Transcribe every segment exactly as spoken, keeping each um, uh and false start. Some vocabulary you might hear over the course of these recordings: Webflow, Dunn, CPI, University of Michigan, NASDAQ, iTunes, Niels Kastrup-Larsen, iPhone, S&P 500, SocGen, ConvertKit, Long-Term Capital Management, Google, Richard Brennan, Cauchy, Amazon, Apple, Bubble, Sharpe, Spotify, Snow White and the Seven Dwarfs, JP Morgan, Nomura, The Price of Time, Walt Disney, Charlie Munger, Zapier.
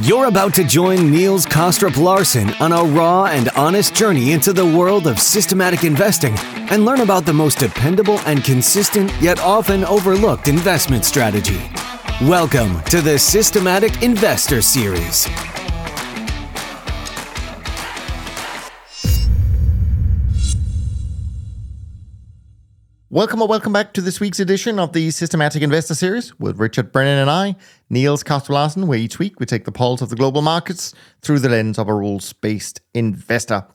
You're about to join Niels Kastrup-Larsen on a raw and honest journey into the world of systematic investing and learn about the most dependable and consistent yet often overlooked investment strategy. Welcome to the Systematic Investor Series. Welcome or welcome back to this week's edition of the Systematic Investor Series with Richard Brennan and I, Niels Kastrup-Larsen, where each week we take the pulse of the global markets through the lens of a rules-based investor.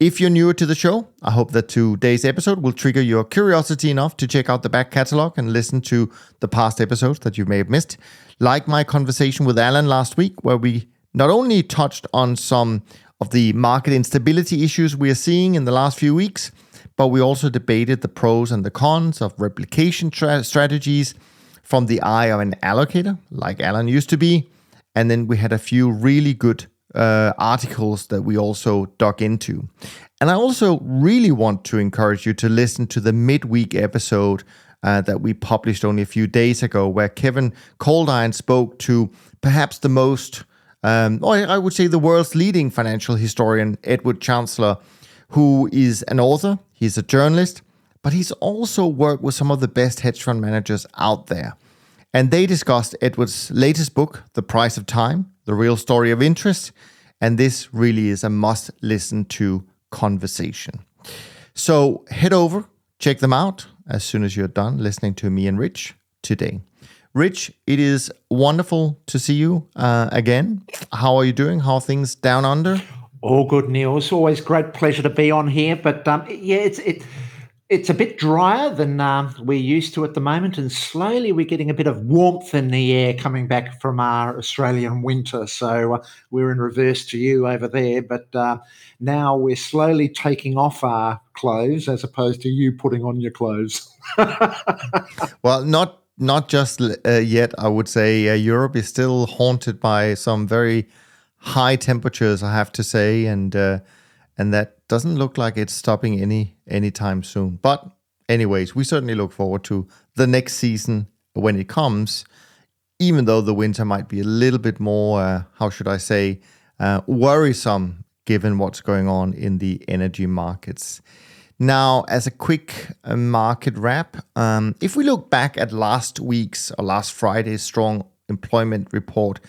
If you're newer to the show, I hope that today's episode will trigger your curiosity enough to check out the back catalog and listen to the past episodes that you may have missed, like my conversation with Alan last week, where we not only touched on some of the market instability issues we are seeing in the last few weeks, but we also debated the pros and the cons of replication tra- strategies from the eye of an allocator, like Alan used to be. And then we had a few really good uh, articles that we also dug into. And I also really want to encourage you to listen to the midweek episode uh, that we published only a few days ago, where Kevin Caldine spoke to perhaps the most, um, or I would say the world's leading financial historian, Edward Chancellor, who is an author. He's a journalist, but he's also worked with some of the best hedge fund managers out there. And they discussed Edward's latest book, The Price of Time, The Real Story of Interest. And this really is a must-listen to conversation. So head over, check them out as soon as you're done listening to me and Rich today. Rich, it is wonderful to see you uh, again. How are you doing? How are things down under? Oh, good, Neil. It's always great pleasure to be on here. But um, yeah, it's it, it's a bit drier than um, we're used to at the moment. And slowly we're getting a bit of warmth in the air coming back from our Australian winter. So uh, we're in reverse to you over there. But uh, now we're slowly taking off our clothes as opposed to you putting on your clothes. Well, not not just uh, yet, I would say. Uh, Europe is still haunted by some very high temperatures, I have to say, and uh, and that doesn't look like it's stopping any anytime soon. But anyways, we certainly look forward to the next season when it comes, even though the winter might be a little bit more, uh, how should I say, uh, worrisome given what's going on in the energy markets. Now, as a quick uh, market wrap, um, if we look back at last week's or last Friday's strong employment report,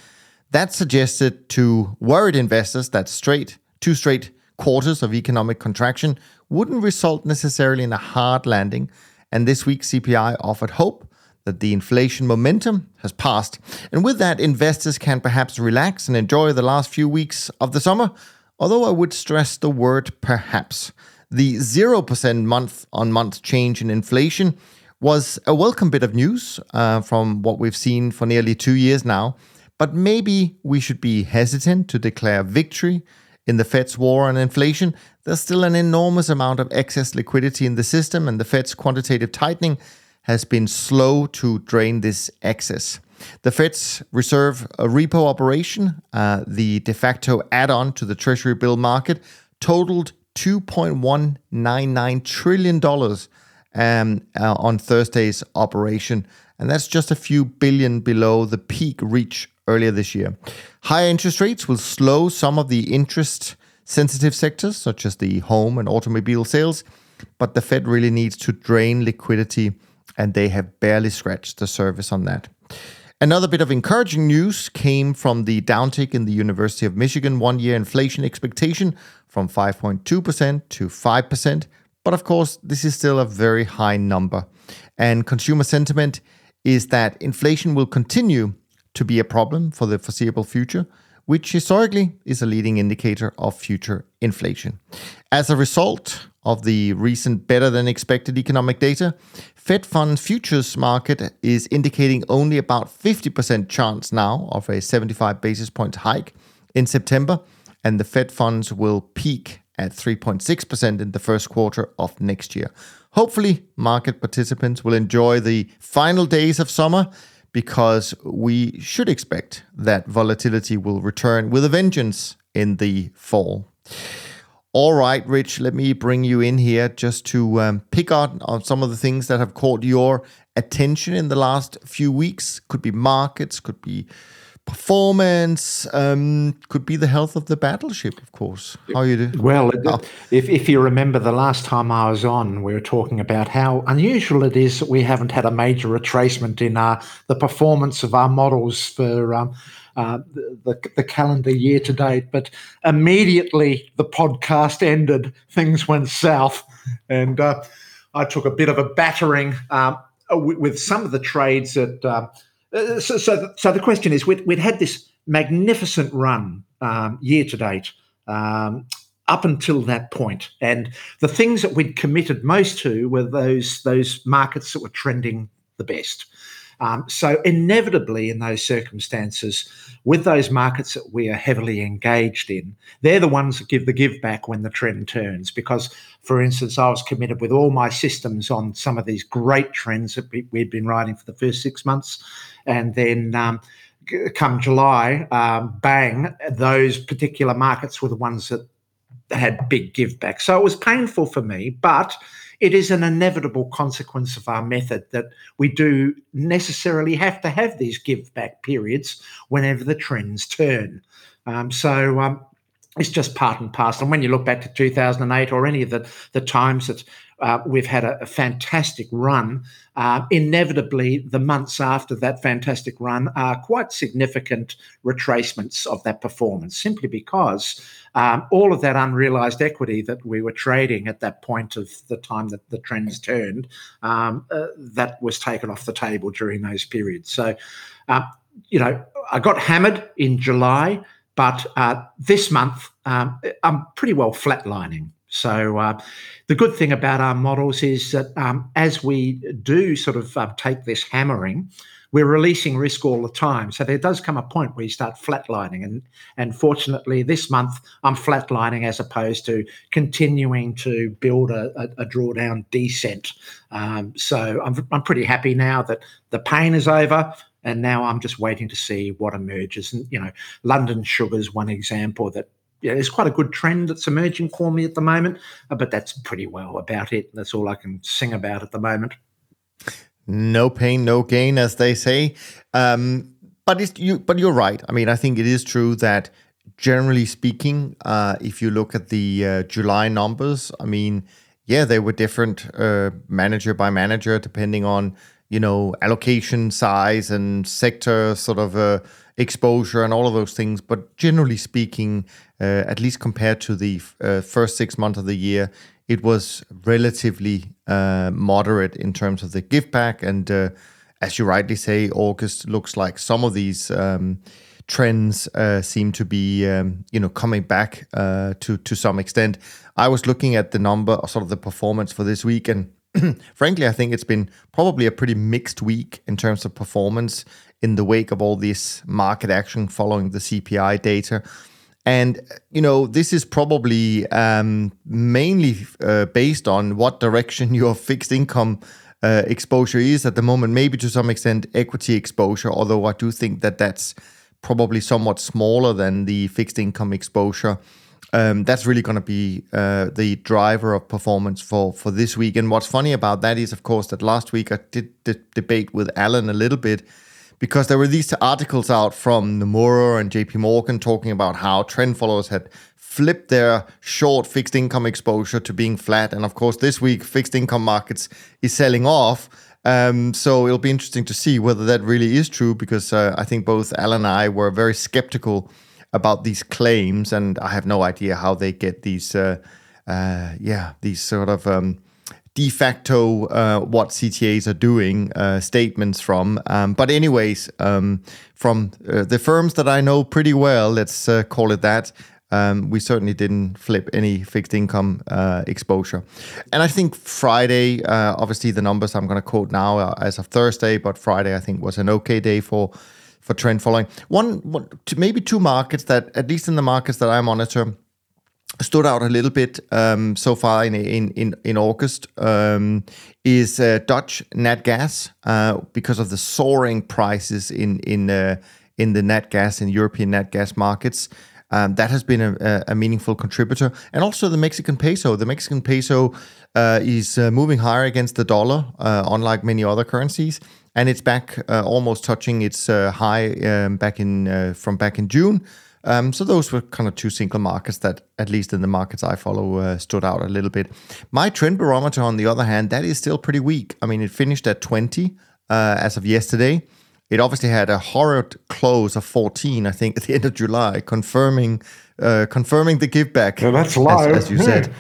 that suggested to worried investors that straight, two straight quarters of economic contraction wouldn't result necessarily in a hard landing. And this week's C P I offered hope that the inflation momentum has passed. And with that, investors can perhaps relax and enjoy the last few weeks of the summer. Although I would stress the word perhaps. The zero percent month-on-month change in inflation was a welcome bit of news uh, from what we've seen for nearly two years now. But maybe we should be hesitant to declare victory in the Fed's war on inflation. There's still an enormous amount of excess liquidity in the system, and the Fed's quantitative tightening has been slow to drain this excess. The Fed's reserve repo operation, uh, the de facto add-on to the Treasury bill market, totaled two point one nine nine trillion dollars um, uh, on Thursday's operation. And that's just a few billion below the peak reach earlier this year. Higher interest rates will slow some of the interest-sensitive sectors, such as the home and automobile sales, but the Fed really needs to drain liquidity, and they have barely scratched the surface on that. Another bit of encouraging news came from the downtick in the University of Michigan one-year inflation expectation from five point two percent to five percent, but of course, this is still a very high number. And consumer sentiment is that inflation will continue to be a problem for the foreseeable future, which historically is a leading indicator of future inflation. As a result of the recent better-than-expected economic data, Fed Fund futures market is indicating only about fifty percent chance now of a seventy-five basis point hike in September, and the Fed Funds will peak at three point six percent in the first quarter of next year. Hopefully, market participants will enjoy the final days of summer, because we should expect that volatility will return with a vengeance in the fall. All right, Rich, let me bring you in here just to um, pick out on some of the things that have caught your attention in the last few weeks. Could be markets, could be performance, um, could be the health of the battleship, of course. How you do? Well, oh. if, if you remember the last time I was on, we were talking about how unusual it is that we haven't had a major retracement in our, the performance of our models for um, uh, the, the, the calendar year to date. But immediately the podcast ended, things went south, and uh, I took a bit of a battering um, with some of the trades that uh, Uh, so, so, the, so the question is, we'd, we'd had this magnificent run um, year to date um, up until that point, and the things that we'd committed most to were those those markets that were trending the best. Um, so inevitably, in those circumstances, with those markets that we are heavily engaged in, they're the ones that give the give back when the trend turns. Because, for instance, I was committed with all my systems on some of these great trends that we, we'd been riding for the first six months. And then um, come July, um, bang, those particular markets were the ones that had big give back. So it was painful for me, but it is an inevitable consequence of our method that we do necessarily have to have these give-back periods whenever the trends turn. Um, so um, it's just part and parcel. And when you look back to two thousand eight or any of the, the times that uh, we've had a, a fantastic run, uh, inevitably the months after that fantastic run are quite significant retracements of that performance, simply because Um, all of that unrealised equity that we were trading at that point of the time that the trends turned, um, uh, that was taken off the table during those periods. So, uh, you know, I got hammered in July, but uh, this month um, I'm pretty well flatlining. So uh, the good thing about our models is that um, as we do sort of uh, take this hammering, we're releasing risk all the time. So there does come a point where you start flatlining. And, and fortunately, this month, I'm flatlining as opposed to continuing to build a, a, a drawdown descent. Um, so I'm, I'm pretty happy now that the pain is over. And now I'm just waiting to see what emerges. And, you know, London Sugar is one example that, yeah, there's quite a good trend that's emerging for me at the moment, but that's pretty well about it. That's all I can sing about at the moment. No pain, no gain, as they say. Um, but it's, you, but you're right. I mean, I think it is true that, generally speaking, uh, if you look at the uh, July numbers, I mean, yeah, they were different uh, manager by manager, depending on, you know, allocation size and sector sort of uh, exposure and all of those things. But generally speaking, uh, at least compared to the uh, first six months of the year, it was relatively uh, moderate in terms of the give back. And uh, as you rightly say, August looks like some of these um, trends uh, seem to be, um, you know, coming back uh, to, to some extent. I was looking at the number, or sort of the performance for this week. And frankly, I think it's been probably a pretty mixed week in terms of performance in the wake of all this market action following the C P I data. And, you know, this is probably um, mainly uh, based on what direction your fixed income uh, exposure is at the moment, maybe to some extent equity exposure, although I do think that that's probably somewhat smaller than the fixed income exposure. Um, that's really going to be uh, the driver of performance for, for this week. And what's funny about that is, of course, that last week I did the debate with Alan a little bit, because there were these articles out from Nomura and J P Morgan talking about how trend followers had flipped their short fixed income exposure to being flat. And of course, this week, fixed income markets is selling off. Um, so it'll be interesting to see whether that really is true, because uh, I think both Alan and I were very skeptical about these claims. And I have no idea how they get these, uh, uh, yeah, these sort of Um, de facto uh, what C T As are doing uh, statements from. Um, but anyways, um, from uh, the firms that I know pretty well, let's uh, call it that, um, we certainly didn't flip any fixed income uh, exposure. And I think Friday, uh, obviously the numbers I'm going to quote now are as of Thursday, but Friday I think was an okay day for for trend following. One, one maybe two markets that, at least in the markets that I monitor, stood out a little bit um, so far in in in, in August um, is uh, Dutch nat gas uh, because of the soaring prices in in uh, in the nat gas in European nat gas markets. Um, that has been a, a meaningful contributor, and also the Mexican peso. The Mexican peso uh, is uh, moving higher against the dollar, uh, unlike many other currencies. and it's back uh, almost touching its uh, high um, back in uh, from back in June. Um, so those were kind of two single markets that, at least in the markets I follow, uh, stood out a little bit. My trend barometer, on the other hand, that is still pretty weak. I mean, it finished at twenty uh, as of yesterday. It obviously had a horrid close of fourteen, I think, at the end of July, confirming uh, confirming the giveback. Yeah, that's low, as, as you said.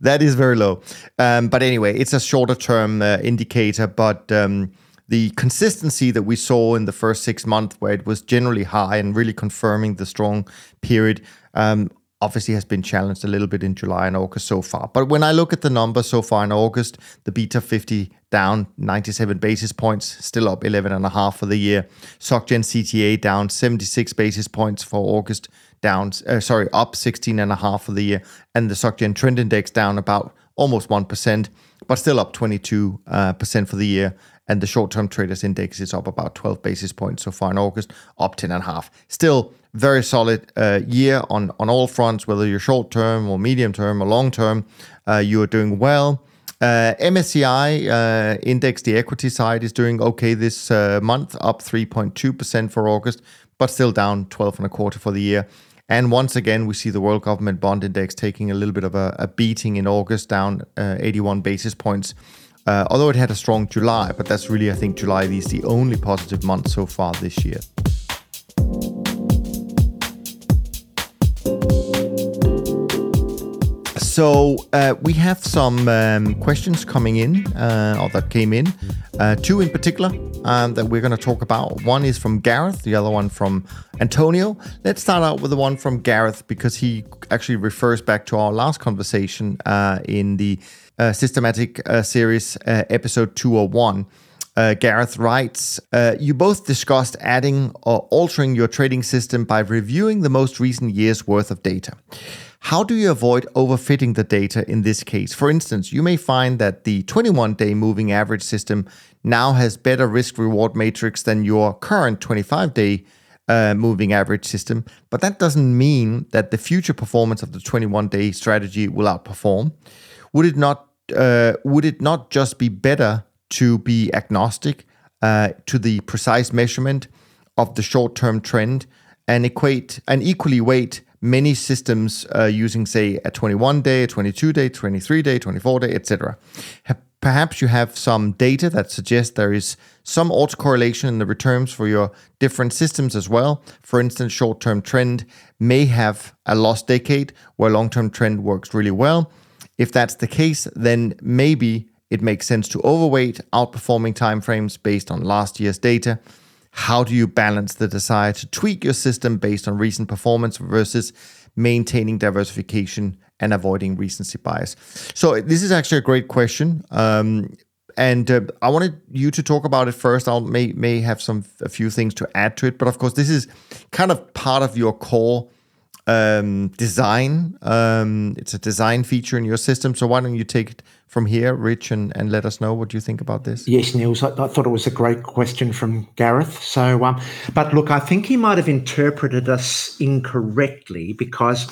That is very low. Um, but anyway, it's a shorter-term uh, indicator, but... Um, The consistency that we saw in the first six months, where it was generally high and really confirming the strong period, um, obviously has been challenged a little bit in July and August so far. But when I look at the numbers so far in August, the beta fifty down ninety-seven basis points, still up eleven and a half for the year. SocGen C T A down seventy-six basis points for August, down uh, sorry up sixteen and a half for the year, and the SocGen Trend Index down about almost one percent, but still up twenty-two percent uh, for the year. And the short-term traders index is up about twelve basis points so far in August, up ten and a half. Still very solid uh, year on, on all fronts, whether you're short-term or medium-term or long-term, uh, you are doing well. Uh, M S C I uh, index, the equity side, is doing okay this uh, month, up three point two percent for August, but still down twelve and a quarter for the year. And once again, we see the World Government Bond Index taking a little bit of a, a beating in August, down uh, eighty-one basis points. Uh, although it had a strong July, but that's really, I think, July is the only positive month so far this year. So uh, we have some um, questions coming in, uh, or that came in, uh, two in particular um, that we're going to talk about. One is from Gareth, the other one from Antonio. Let's start out with the one from Gareth, because he actually refers back to our last conversation uh, in the Uh, systematic uh, series uh, episode two oh one. Uh, Gareth writes, uh, you both discussed adding or altering your trading system by reviewing the most recent year's worth of data. How do you avoid overfitting the data in this case? For instance, you may find that the twenty-one day moving average system now has better risk-reward matrix than your current twenty-five day Uh, moving average system, but that doesn't mean that the future performance of the twenty-one day strategy will outperform. Would it not? Uh, would it not just be better to be agnostic uh, to the precise measurement of the short-term trend and equate and equally weight many systems uh, using, say, a twenty-one day, a twenty-two day, twenty-three day, twenty-four day, et cetera. Perhaps you have some data that suggests there is some autocorrelation in the returns for your different systems as well. For instance, short-term trend may have a lost decade where long-term trend works really well. If that's the case, then maybe it makes sense to overweight outperforming timeframes based on last year's data. How do you balance the desire to tweak your system based on recent performance versus maintaining diversification and avoiding recency bias? So this is actually a great question. Um, and uh, I wanted you to talk about it first. I may may have some a few things to add to it. But of course, this is kind of part of your core um, design. Um, it's a design feature in your system. So why don't you take it from here, Rich, and, and let us know what you think about this. Yes, Niels, I, I thought it was a great question from Gareth. So, um, but look, I think he might have interpreted us incorrectly, because...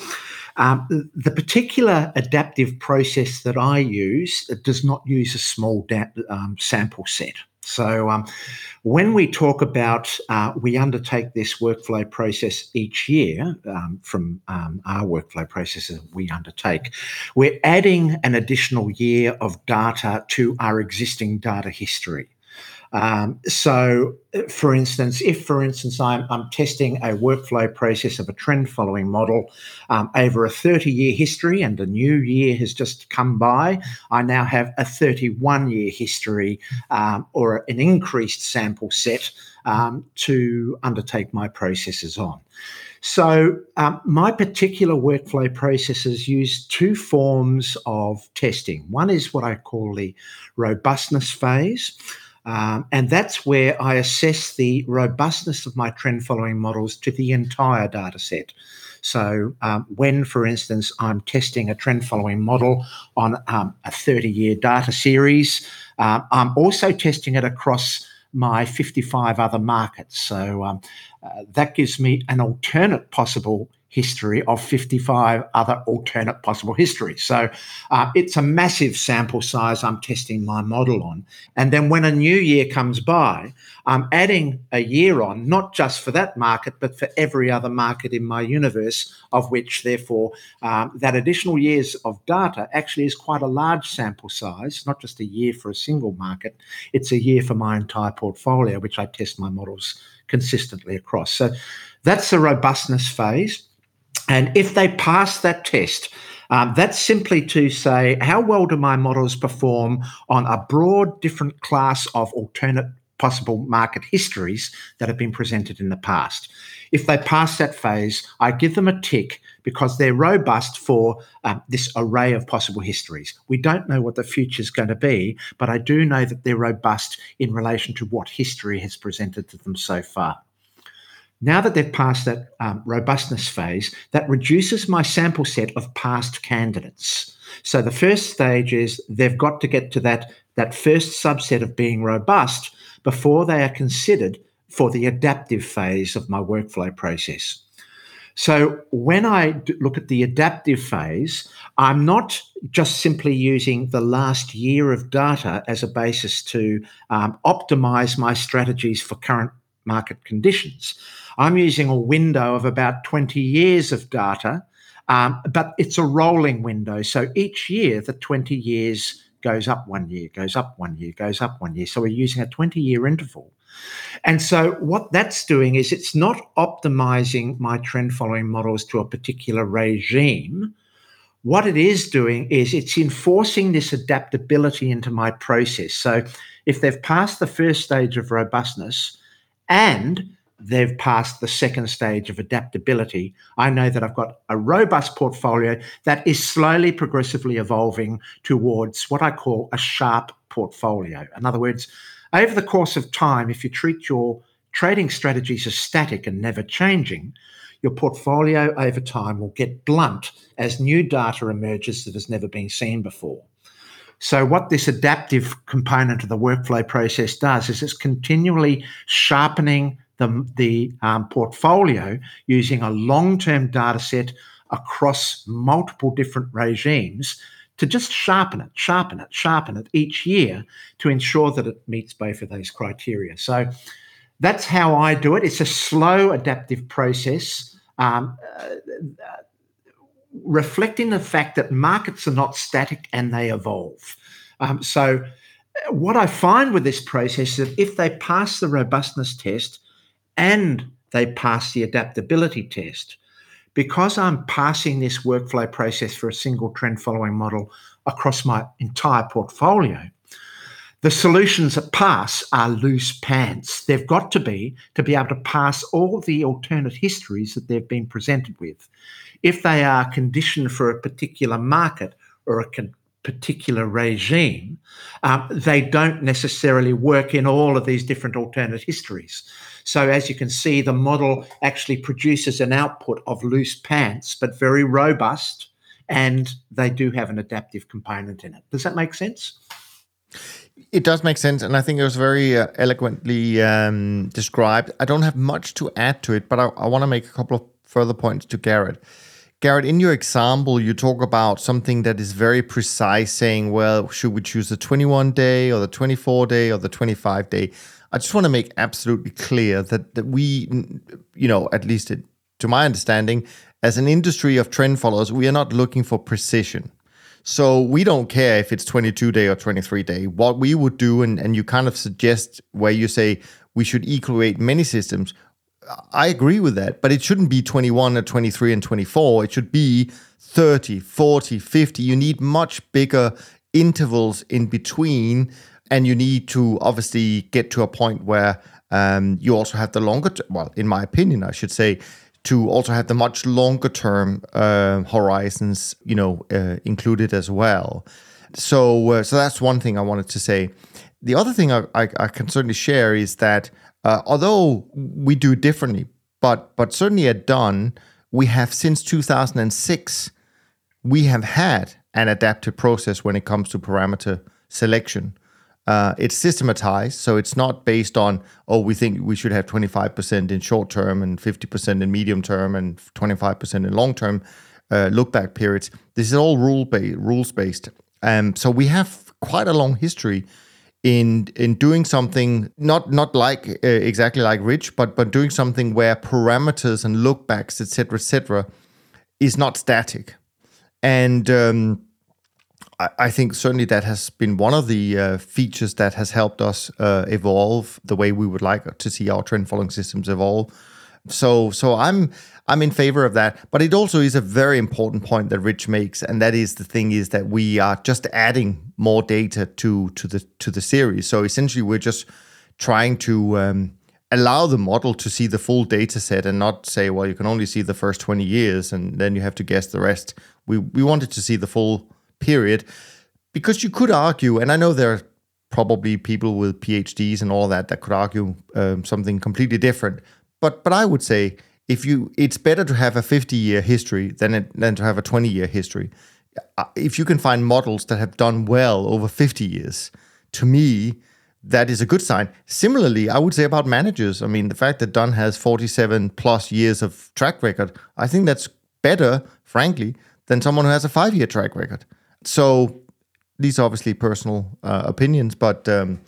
Um, the particular adaptive process that I use does not use a small da- um, sample set. So um, when we talk about uh, we undertake this workflow process each year um, from um, our workflow processes that we undertake, we're adding an additional year of data to our existing data history. Um, so, for instance, if, for instance, I'm, I'm testing a workflow process of a trend-following model um, over a thirty-year history and a new year has just come by, I now have a thirty-one-year history um, or an increased sample set um, to undertake my processes on. So um, my particular workflow processes use two forms of testing. One is what I call the robustness phase. Um, and that's where I assess the robustness of my trend-following models to the entire data set. So um, when, for instance, I'm testing a trend-following model on um, a thirty-year data series, uh, I'm also testing it across my fifty-five other markets. So um, uh, that gives me an alternate possible history of fifty-five other alternate possible histories. So uh, it's a massive sample size I'm testing my model on. And then when a new year comes by, I'm adding a year on, not just for that market, but for every other market in my universe, of which, therefore, um, that additional years of data actually is quite a large sample size, not just a year for a single market. It's a year for my entire portfolio, which I test my models consistently across. So that's the robustness phase. And if they pass that test, um, that's simply to say, how well do my models perform on a broad different class of alternate possible market histories that have been presented in the past? If they pass that phase, I give them a tick because they're robust for um, this array of possible histories. We don't know what the future is going to be, but I do know that they're robust in relation to what history has presented to them so far. Now that they've passed that um, robustness phase, that reduces my sample set of past candidates. So the first stage is they've got to get to that, that first subset of being robust before they are considered for the adaptive phase of my workflow process. So when I look at the adaptive phase, I'm not just simply using the last year of data as a basis to um, optimize my strategies for current market conditions. I'm using a window of about twenty years of data, um, but it's a rolling window. So each year, the twenty years goes up one year, goes up one year, goes up one year. So we're using a twenty-year interval. And so what that's doing is it's not optimizing my trend-following models to a particular regime. What it is doing is it's enforcing this adaptability into my process. So if they've passed the first stage of robustness and they've passed the second stage of adaptability, I know that I've got a robust portfolio that is slowly, progressively evolving towards what I call a sharp portfolio. In other words, over the course of time, if you treat your trading strategies as static and never changing, your portfolio over time will get blunt as new data emerges that has never been seen before. So what this adaptive component of the workflow process does is it's continually sharpening the, the um, portfolio using a long-term data set across multiple different regimes to just sharpen it, sharpen it, sharpen it each year to ensure that it meets both of those criteria. So that's how I do it. It's a slow adaptive process, um, uh, reflecting the fact that markets are not static and they evolve. Um, so what I find with this process is that if they pass the robustness test and they pass the adaptability test, because I'm passing this workflow process for a single trend following model across my entire portfolio, the solutions that pass are loose pants. They've got to be to be able to pass all the alternate histories that they've been presented with. If they are conditioned for a particular market or a con- particular regime, um, they don't necessarily work in all of these different alternate histories. So as you can see, the model actually produces an output of loose pants, but very robust, and they do have an adaptive component in it. Does that make sense? It does make sense, and I think it was very uh, eloquently um, described. I don't have much to add to it, but I, I want to make a couple of further points to Garrett. Garrett, in your example, you talk about something that is very precise, saying, well, should we choose the twenty-one day or the twenty-four day or the twenty-five day? I just want to make absolutely clear that, that we, you know, at least it, to my understanding, as an industry of trend followers, we are not looking for precision. So we don't care if it's twenty-two day or twenty-three day. What we would do, and, and you kind of suggest where you say we should evaluate many systems, I agree with that, but it shouldn't be twenty-one or twenty-three and twenty-four. It should be thirty, forty, fifty. You need much bigger intervals in between, and you need to obviously get to a point where um, you also have the longer, t- well, in my opinion, I should say, to also have the much longer term uh, horizons, you know, uh, included as well. So, uh, so that's one thing I wanted to say. The other thing I, I, I can certainly share is that Uh, although we do differently, but but certainly at Dunn, we have since two thousand six, we have had an adaptive process when it comes to parameter selection. Uh, it's systematized, so it's not based on, oh, we think we should have twenty-five percent in short term and fifty percent in medium term and twenty-five percent in long term uh, look back periods. This is all rule ba- rules based. Um, so we have quite a long history in in doing something not not like uh, exactly like Rich, but but doing something where parameters and look backs, et cetera, et cetera, is not static. And um, I, I think certainly that has been one of the uh, features that has helped us uh, evolve the way we would like to see our trend following systems evolve. So so I'm I'm in favor of that. But it also is a very important point that Rich makes, and that is the thing is that we are just adding more data to to the to the series. So essentially we're just trying to um, allow the model to see the full data set and not say, well, you can only see the first twenty years and then you have to guess the rest. We we wanted to see the full period, because you could argue, and I know there are probably people with P H Ds and all that that could argue um, something completely different. But but I would say if you, it's better to have a fifty-year history than it, than to have a twenty-year history. If you can find models that have done well over fifty years, to me, that is a good sign. Similarly, I would say about managers. I mean, the fact that Dunn has forty-seven plus years of track record, I think that's better, frankly, than someone who has a five-year track record. So these are obviously personal uh, opinions, but um,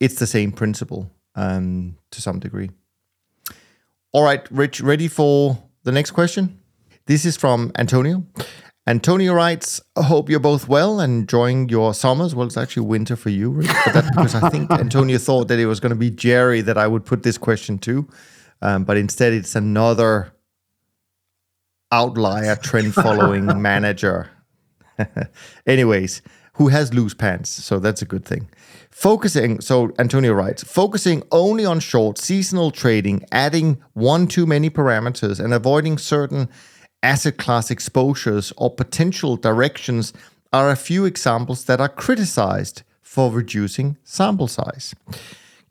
it's the same principle um, to some degree. All right, Rich, ready for the next question? This is from Antonio. Antonio writes, I hope you're both well and enjoying your summers. Well, it's actually winter for you, Rich, but that's because I think Antonio thought that it was going to be Jerry that I would put this question to, um, but instead it's another outlier trend-following manager. Anyways, who has loose pants, so that's a good thing. Focusing, so Antonio writes, focusing only on short seasonal trading, adding one too many parameters and avoiding certain asset class exposures or potential directions are a few examples that are criticized for reducing sample size.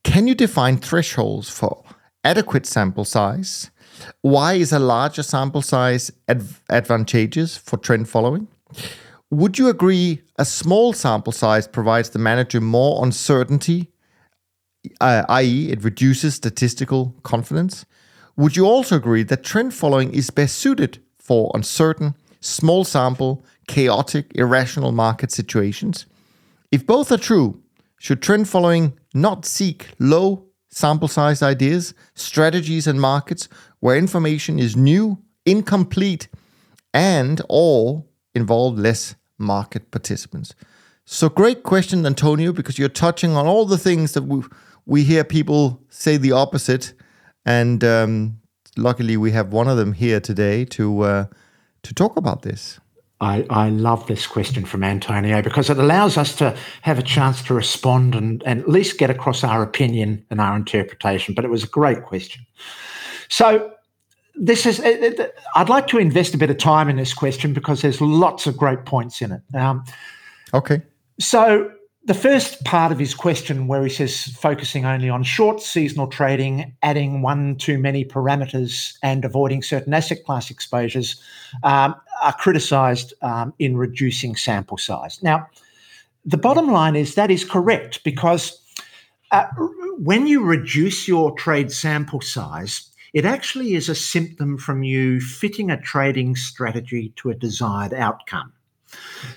Can you define thresholds for adequate sample size? Why is a larger sample size adv- advantageous for trend following? Would you agree a small sample size provides the manager more uncertainty, uh, that is it reduces statistical confidence? Would you also agree that trend following is best suited for uncertain, small sample, chaotic, irrational market situations? If both are true, should trend following not seek low sample size ideas, strategies and markets where information is new, incomplete, and or involve less market participants? So great question, Antonio, because you're touching on all the things that we we hear people say the opposite, and um, luckily we have one of them here today to uh, to talk about this. I, I love this question from Antonio because it allows us to have a chance to respond and, and at least get across our opinion and our interpretation, but it was a great question. So this is, I'd like to invest a bit of time in this question because there's lots of great points in it. Um, okay. So the first part of his question where he says focusing only on short seasonal trading, adding one too many parameters and avoiding certain asset class exposures um, are criticised um, in reducing sample size. Now, the bottom line is that is correct because uh, when you reduce your trade sample size, it actually is a symptom from you fitting a trading strategy to a desired outcome.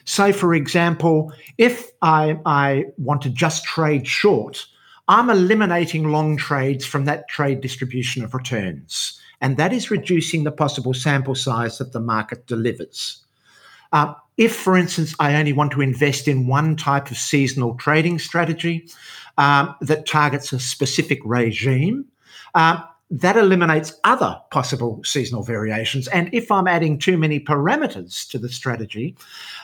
So, for example, if I, I want to just trade short, I'm eliminating long trades from that trade distribution of returns, and that is reducing the possible sample size that the market delivers. Uh, if, for instance, I only want to invest in one type of seasonal trading strategy um, that targets a specific regime, uh, that eliminates other possible seasonal variations. And if I'm adding too many parameters to the strategy,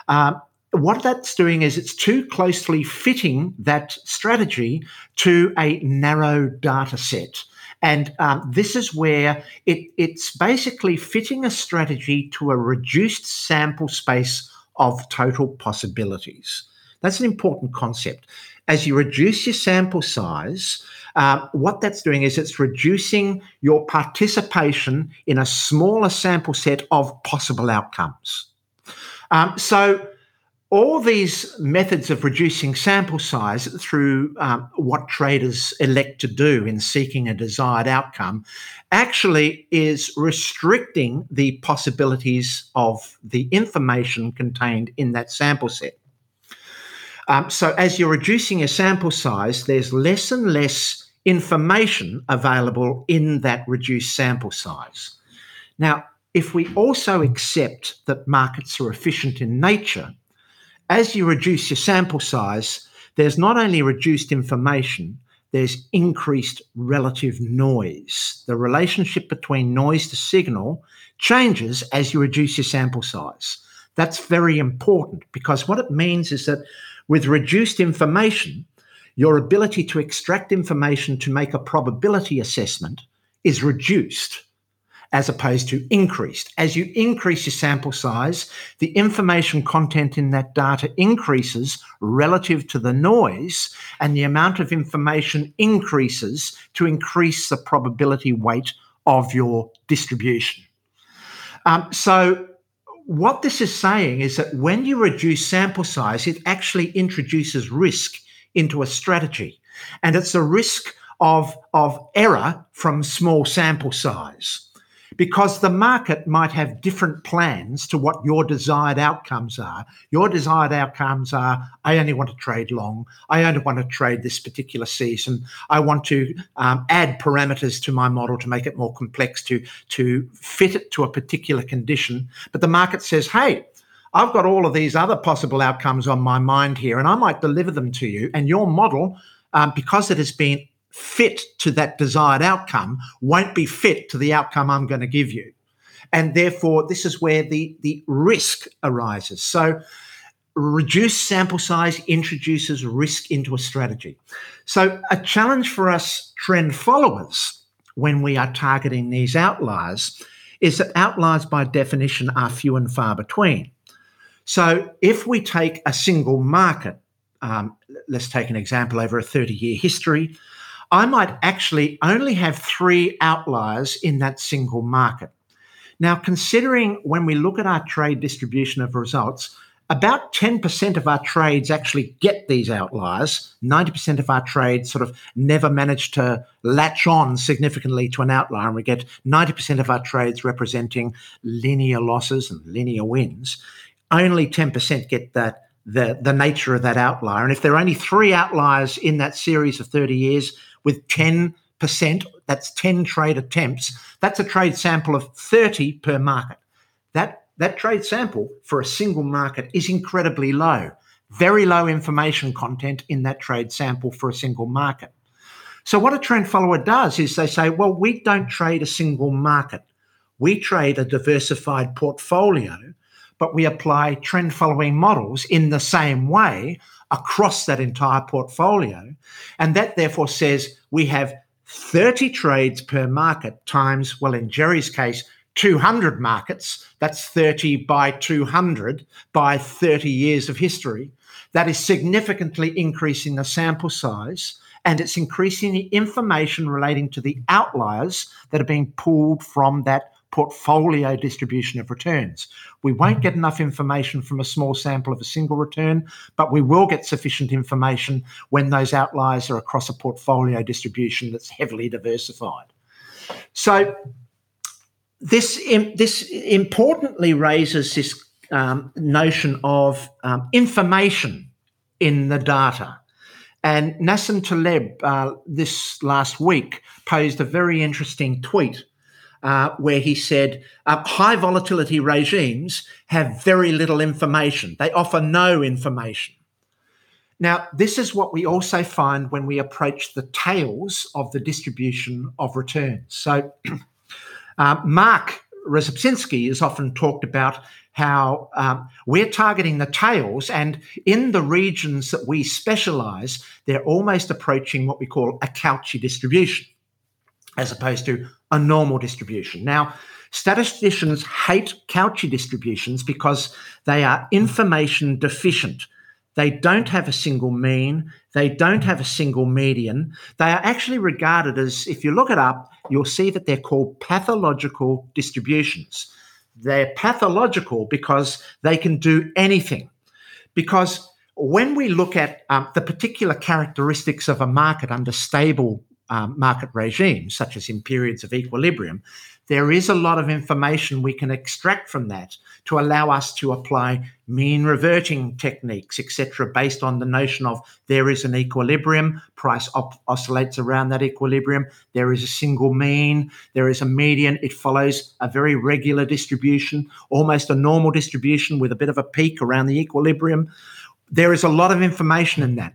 uh, what that's doing is it's too closely fitting that strategy to a narrow data set. And um, this is where it, it's basically fitting a strategy to a reduced sample space of total possibilities. That's an important concept. As you reduce your sample size, Uh, what that's doing is it's reducing your participation in a smaller sample set of possible outcomes. Um, so all these methods of reducing sample size through um, what traders elect to do in seeking a desired outcome actually is restricting the possibilities of the information contained in that sample set. Um, so as you're reducing your sample size, there's less and less information available in that reduced sample size. Now, if we also accept that markets are efficient in nature, as you reduce your sample size, there's not only reduced information, there's increased relative noise. The relationship between noise to signal changes as you reduce your sample size. That's very important because what it means is that with reduced information, your ability to extract information to make a probability assessment is reduced, as opposed to increased. As you increase your sample size, the information content in that data increases relative to the noise, and the amount of information increases to increase the probability weight of your distribution. Um, so what this is saying is that when you reduce sample size, it actually introduces risk into a strategy, and it's a risk of, of error from small sample size, because the market might have different plans to what your desired outcomes are. Your desired outcomes are, I only want to trade long. I only want to trade this particular season. I want to um, add parameters to my model to make it more complex, to, to fit it to a particular condition. But the market says, hey, I've got all of these other possible outcomes on my mind here, and I might deliver them to you. And your model, um, because it has been fit to that desired outcome, won't be fit to the outcome I'm going to give you. And therefore, this is where the, the risk arises. So reduced sample size introduces risk into a strategy. So a challenge for us trend followers when we are targeting these outliers is that outliers by definition are few and far between. So if we take a single market, um, let's take an example over a thirty-year history, I might actually only have three outliers in that single market. Now, considering when we look at our trade distribution of results, about ten percent of our trades actually get these outliers. ninety percent of our trades sort of never manage to latch on significantly to an outlier, and we get ninety percent of our trades representing linear losses and linear wins. Only ten percent get that the, the nature of that outlier. And if there are only three outliers in that series of thirty years, with ten percent, that's ten trade attempts, that's a trade sample of thirty per market. That, that trade sample for a single market is incredibly low, very low information content in that trade sample for a single market. So what a trend follower does is they say, well, we don't trade a single market. We trade a diversified portfolio, but we apply trend following models in the same way across that entire portfolio. And that therefore says we have thirty trades per market times, well, in Jerry's case, two hundred markets. That's thirty by two hundred by thirty years of history. That is significantly increasing the sample size, and it's increasing the information relating to the outliers that are being pulled from that portfolio distribution of returns. We won't get enough information from a small sample of a single return, but we will get sufficient information when those outliers are across a portfolio distribution that's heavily diversified. So this, this importantly raises this um, notion of um, information in the data. And Nassim Taleb uh, this last week posed a very interesting tweet Uh, where he said, uh, high volatility regimes have very little information. They offer no information. Now, this is what we also find when we approach the tails of the distribution of returns. So uh, Mark Resepsinski is often talked about how um, we're targeting the tails, and in the regions that we specialize, they're almost approaching what we call a Cauchy distribution, as opposed to a normal distribution. Now, statisticians hate Cauchy distributions because they are information deficient. They don't have a single mean. They don't have a single median. They are actually regarded as, if you look it up, you'll see that they're called pathological distributions. They're pathological because they can do anything. because when we look at um, the particular characteristics of a market under stable um, market regimes, such as in periods of equilibrium, there is a lot of information we can extract from that to allow us to apply mean reverting techniques, et cetera, based on the notion of there is an equilibrium, price op- oscillates around that equilibrium, there is a single mean, there is a median, it follows a very regular distribution, almost a normal distribution with a bit of a peak around the equilibrium. There is a lot of information in that.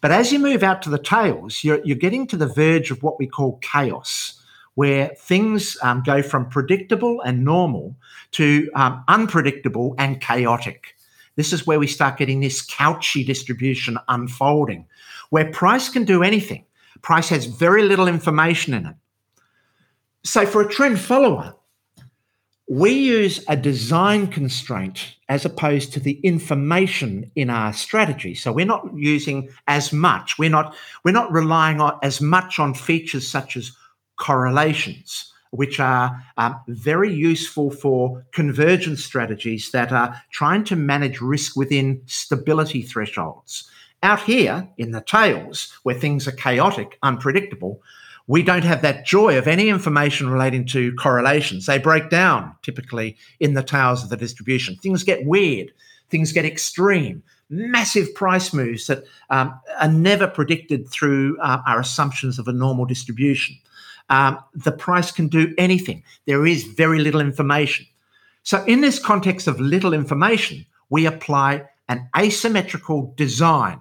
But as you move out to the tails, you're, you're getting to the verge of what we call chaos, where things um, go from predictable and normal to um, unpredictable and chaotic. This is where we start getting this Cauchy distribution unfolding, where price can do anything. Price has very little information in it. So for a trend follower, we use a design constraint as opposed to the information in our strategy. So we're not using as much. We're not, we're not relying on as much on features such as correlations, which are um, very useful for convergence strategies that are trying to manage risk within stability thresholds. Out here in the tails, where things are chaotic, unpredictable, we don't have that joy of any information relating to correlations. They break down typically in the tails of the distribution. Things get weird. Things get extreme. Massive price moves that um, are never predicted through uh, our assumptions of a normal distribution. Um, the price can do anything. There is very little information. So in this context of little information, we apply an asymmetrical design.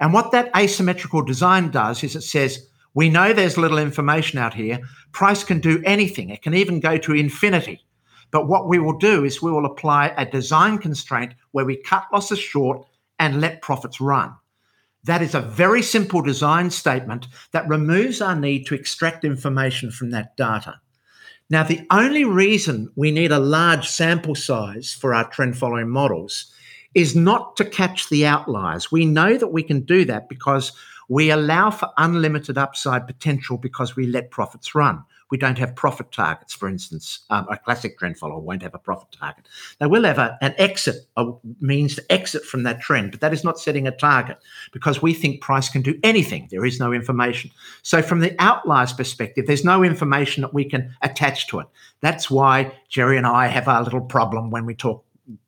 And what that asymmetrical design does is it says, we know there's little information out here. Price can do anything. It can even go to infinity. But what we will do is we will apply a design constraint where we cut losses short and let profits run. That is a very simple design statement that removes our need to extract information from that data. Now, the only reason we need a large sample size for our trend following models is not to catch the outliers. We know that we can do that because we allow for unlimited upside potential because we let profits run. We don't have profit targets, for instance. Um, a classic trend follower won't have a profit target. They will have a, an exit, a means to exit from that trend, but that is not setting a target because we think price can do anything. There is no information. So from the outliers perspective, there's no information that we can attach to it. That's why Jerry and I have our little problem when we talk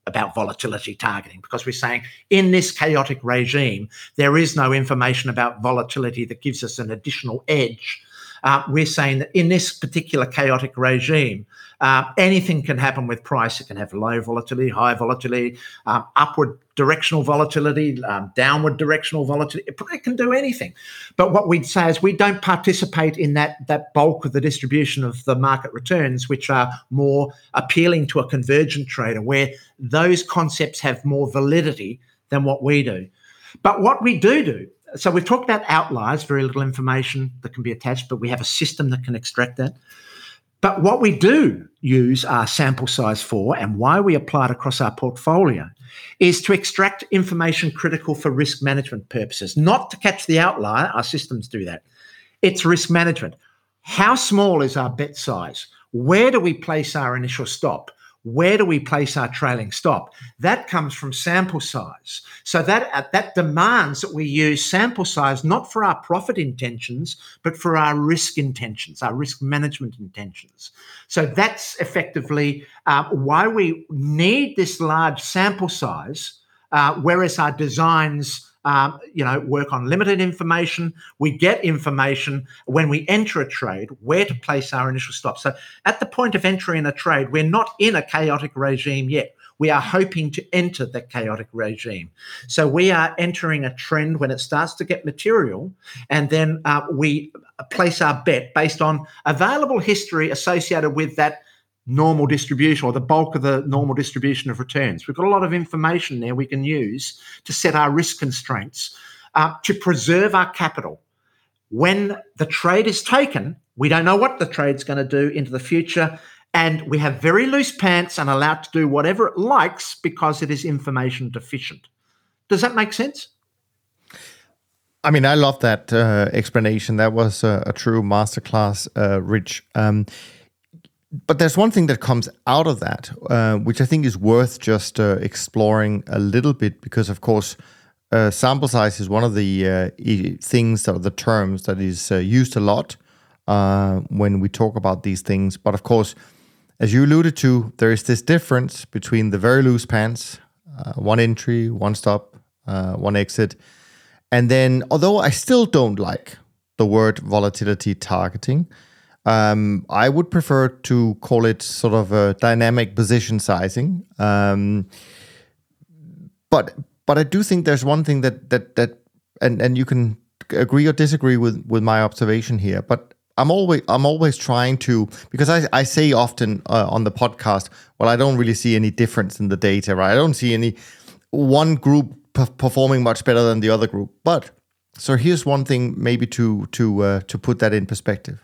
about volatility targeting, because we're saying in this chaotic regime, there is no information about volatility that gives us an additional edge. Uh, we're saying that in this particular chaotic regime, uh, anything can happen with price. It can have low volatility, high volatility, um, upward directional volatility, um, downward directional volatility. It, it can do anything. But what we'd say is we don't participate in that, that bulk of the distribution of the market returns, which are more appealing to a convergent trader, where those concepts have more validity than what we do. But what we do do, so we've talked about outliers, very little information that can be attached, but we have a system that can extract that. But what we do use our sample size for, and why we apply it across our portfolio, is to extract information critical for risk management purposes, not to catch the outlier. Our systems do that. It's risk management. How small is our bet size? Where do we place our initial stop? Where do we place our trailing stop? That comes from sample size. So that uh, that demands that we use sample size not for our profit intentions, but for our risk intentions, our risk management intentions. So that's effectively uh, why we need this large sample size, uh, whereas our designs Um, you know, work on limited information. We get information when we enter a trade, where to place our initial stop. So at the point of entry in a trade, we're not in a chaotic regime yet. We are hoping to enter the chaotic regime. So we are entering a trend when it starts to get material, and then uh, we place our bet based on available history associated with that normal distribution, or the bulk of the normal distribution of returns. We've got a lot of information there we can use to set our risk constraints, uh, to preserve our capital. When the trade is taken, we don't know what the trade's going to do into the future, and we have very loose pants and allowed to do whatever it likes because it is information deficient. Does that make sense? I mean, I love that uh, explanation. That was a, a true masterclass, uh, Rich. Um, But there's one thing that comes out of that, uh, which I think is worth just uh, exploring a little bit, because of course, uh, sample size is one of the uh, things, or the terms that is uh, used a lot uh, when we talk about these things. But of course, as you alluded to, there is this difference between the very loose pants, uh, one entry, one stop, uh, one exit. And then, although I still don't like the word volatility targeting, Um, I would prefer to call it sort of a dynamic position sizing. Um, but but I do think there's one thing that that that and, and you can agree or disagree with, with my observation here. But I'm always I'm always trying to, because I, I say often uh, on the podcast, well, I don't really see any difference in the data, right? I don't see any one group p- performing much better than the other group. But so here's one thing maybe to to uh, to put that in perspective.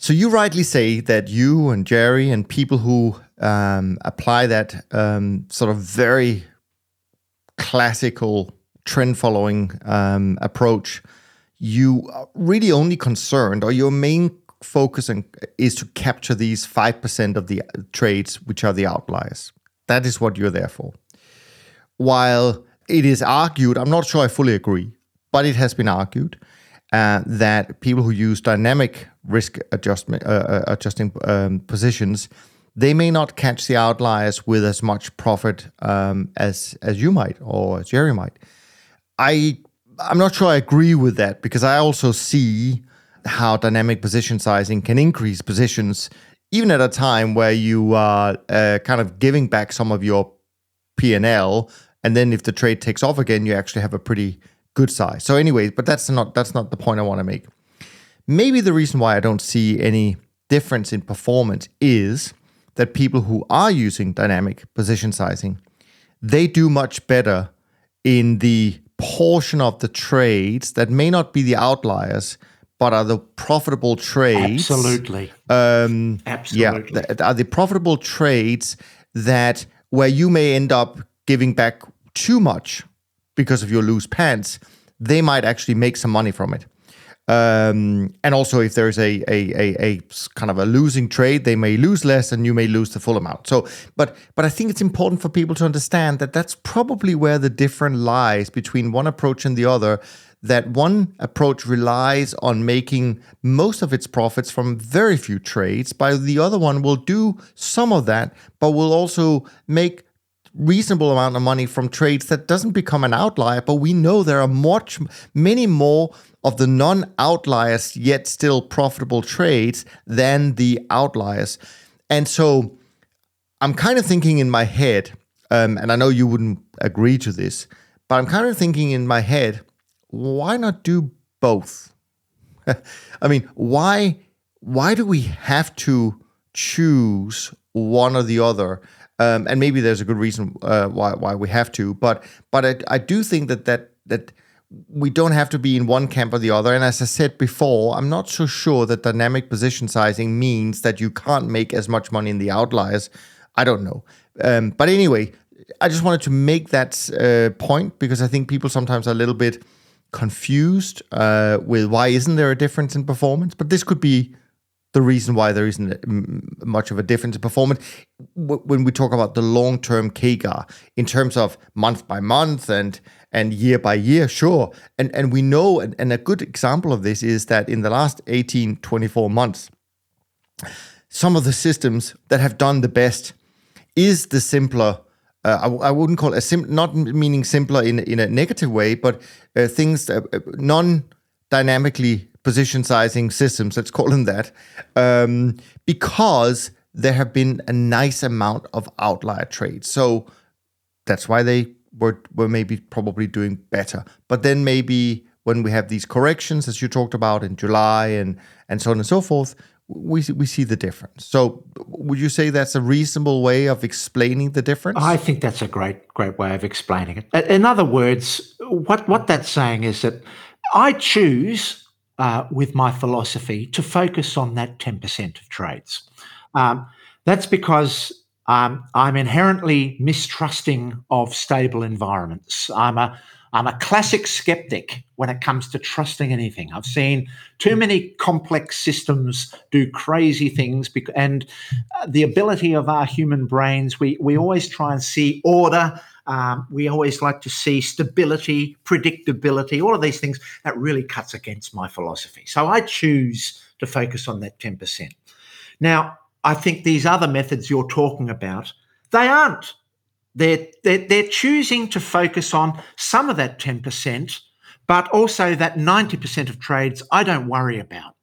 So you rightly say that you and Jerry and people who um, apply that um, sort of very classical trend following um, approach, you are really only concerned, or your main focus in, is to capture these five percent of the trades, which are the outliers. That is what you're there for. While it is argued, I'm not sure I fully agree, but it has been argued Uh, that people who use dynamic risk adjustment uh, adjusting um, positions, they may not catch the outliers with as much profit um, as as you might, or as Jerry might. I I'm not sure I agree with that, because I also see how dynamic position sizing can increase positions, even at a time where you are uh, kind of giving back some of your P and L, and then if the trade takes off again, you actually have a pretty good size. So anyway, but that's not that's not the point I want to make. Maybe the reason why I don't see any difference in performance is that people who are using dynamic position sizing, they do much better in the portion of the trades that may not be the outliers, but are the profitable trades. Absolutely. Um, Absolutely. Yeah, th- are the profitable trades that where you may end up giving back too much because of your loose pants, they might actually make some money from it. Um, and also, if there's a, a a a kind of a losing trade, they may lose less, and you may lose the full amount. So, but but I think it's important for people to understand that that's probably where the difference lies between one approach and the other. That one approach relies on making most of its profits from very few trades, while the other one will do some of that, but will also make reasonable amount of money from trades that doesn't become an outlier, but we know there are much, many more of the non-outliers yet still profitable trades than the outliers. And so I'm kind of thinking in my head, um, and I know you wouldn't agree to this, but I'm kind of thinking in my head, why not do both? I mean, why why do we have to choose one or the other? Um, and maybe there's a good reason uh, why why we have to, but but I, I do think that, that that we don't have to be in one camp or the other. And as I said before, I'm not so sure that dynamic position sizing means that you can't make as much money in the outliers. I don't know. Um, but anyway, I just wanted to make that uh, point, because I think people sometimes are a little bit confused uh, with why isn't there a difference in performance? But this could be the reason why there isn't much of a difference in performance when we talk about the long-term C A G R in terms of month by month and and year by year, sure. And and we know, and, and a good example of this is that in the last eighteen, twenty-four months, some of the systems that have done the best is the simpler, uh, I, I wouldn't call it, a sim, not meaning simpler in, in a negative way, but uh, things, that, uh, non-dynamically position sizing systems, let's call them that, um, because there have been a nice amount of outlier trades. So that's why they were, were maybe probably doing better. But then maybe when we have these corrections, as you talked about in July and, and so on and so forth, we we see the difference. So would you say that's a reasonable way of explaining the difference? I think that's a great, great way of explaining it. In other words, what, what that's saying is that I choose... Uh, with my philosophy to focus on that ten percent of trades. Um, that's because um, I'm inherently mistrusting of stable environments. I'm a I'm a classic skeptic when it comes to trusting anything. I've seen too many complex systems do crazy things, bec- and uh, the ability of our human brains, we, we always try and see order. Um, we always like to see stability, predictability, all of these things. That really cuts against my philosophy. So I choose to focus on that ten percent. Now, I think these other methods you're talking about, they aren't. They're, they're, they're choosing to focus on some of that ten percent, but also that ninety percent of trades I don't worry about.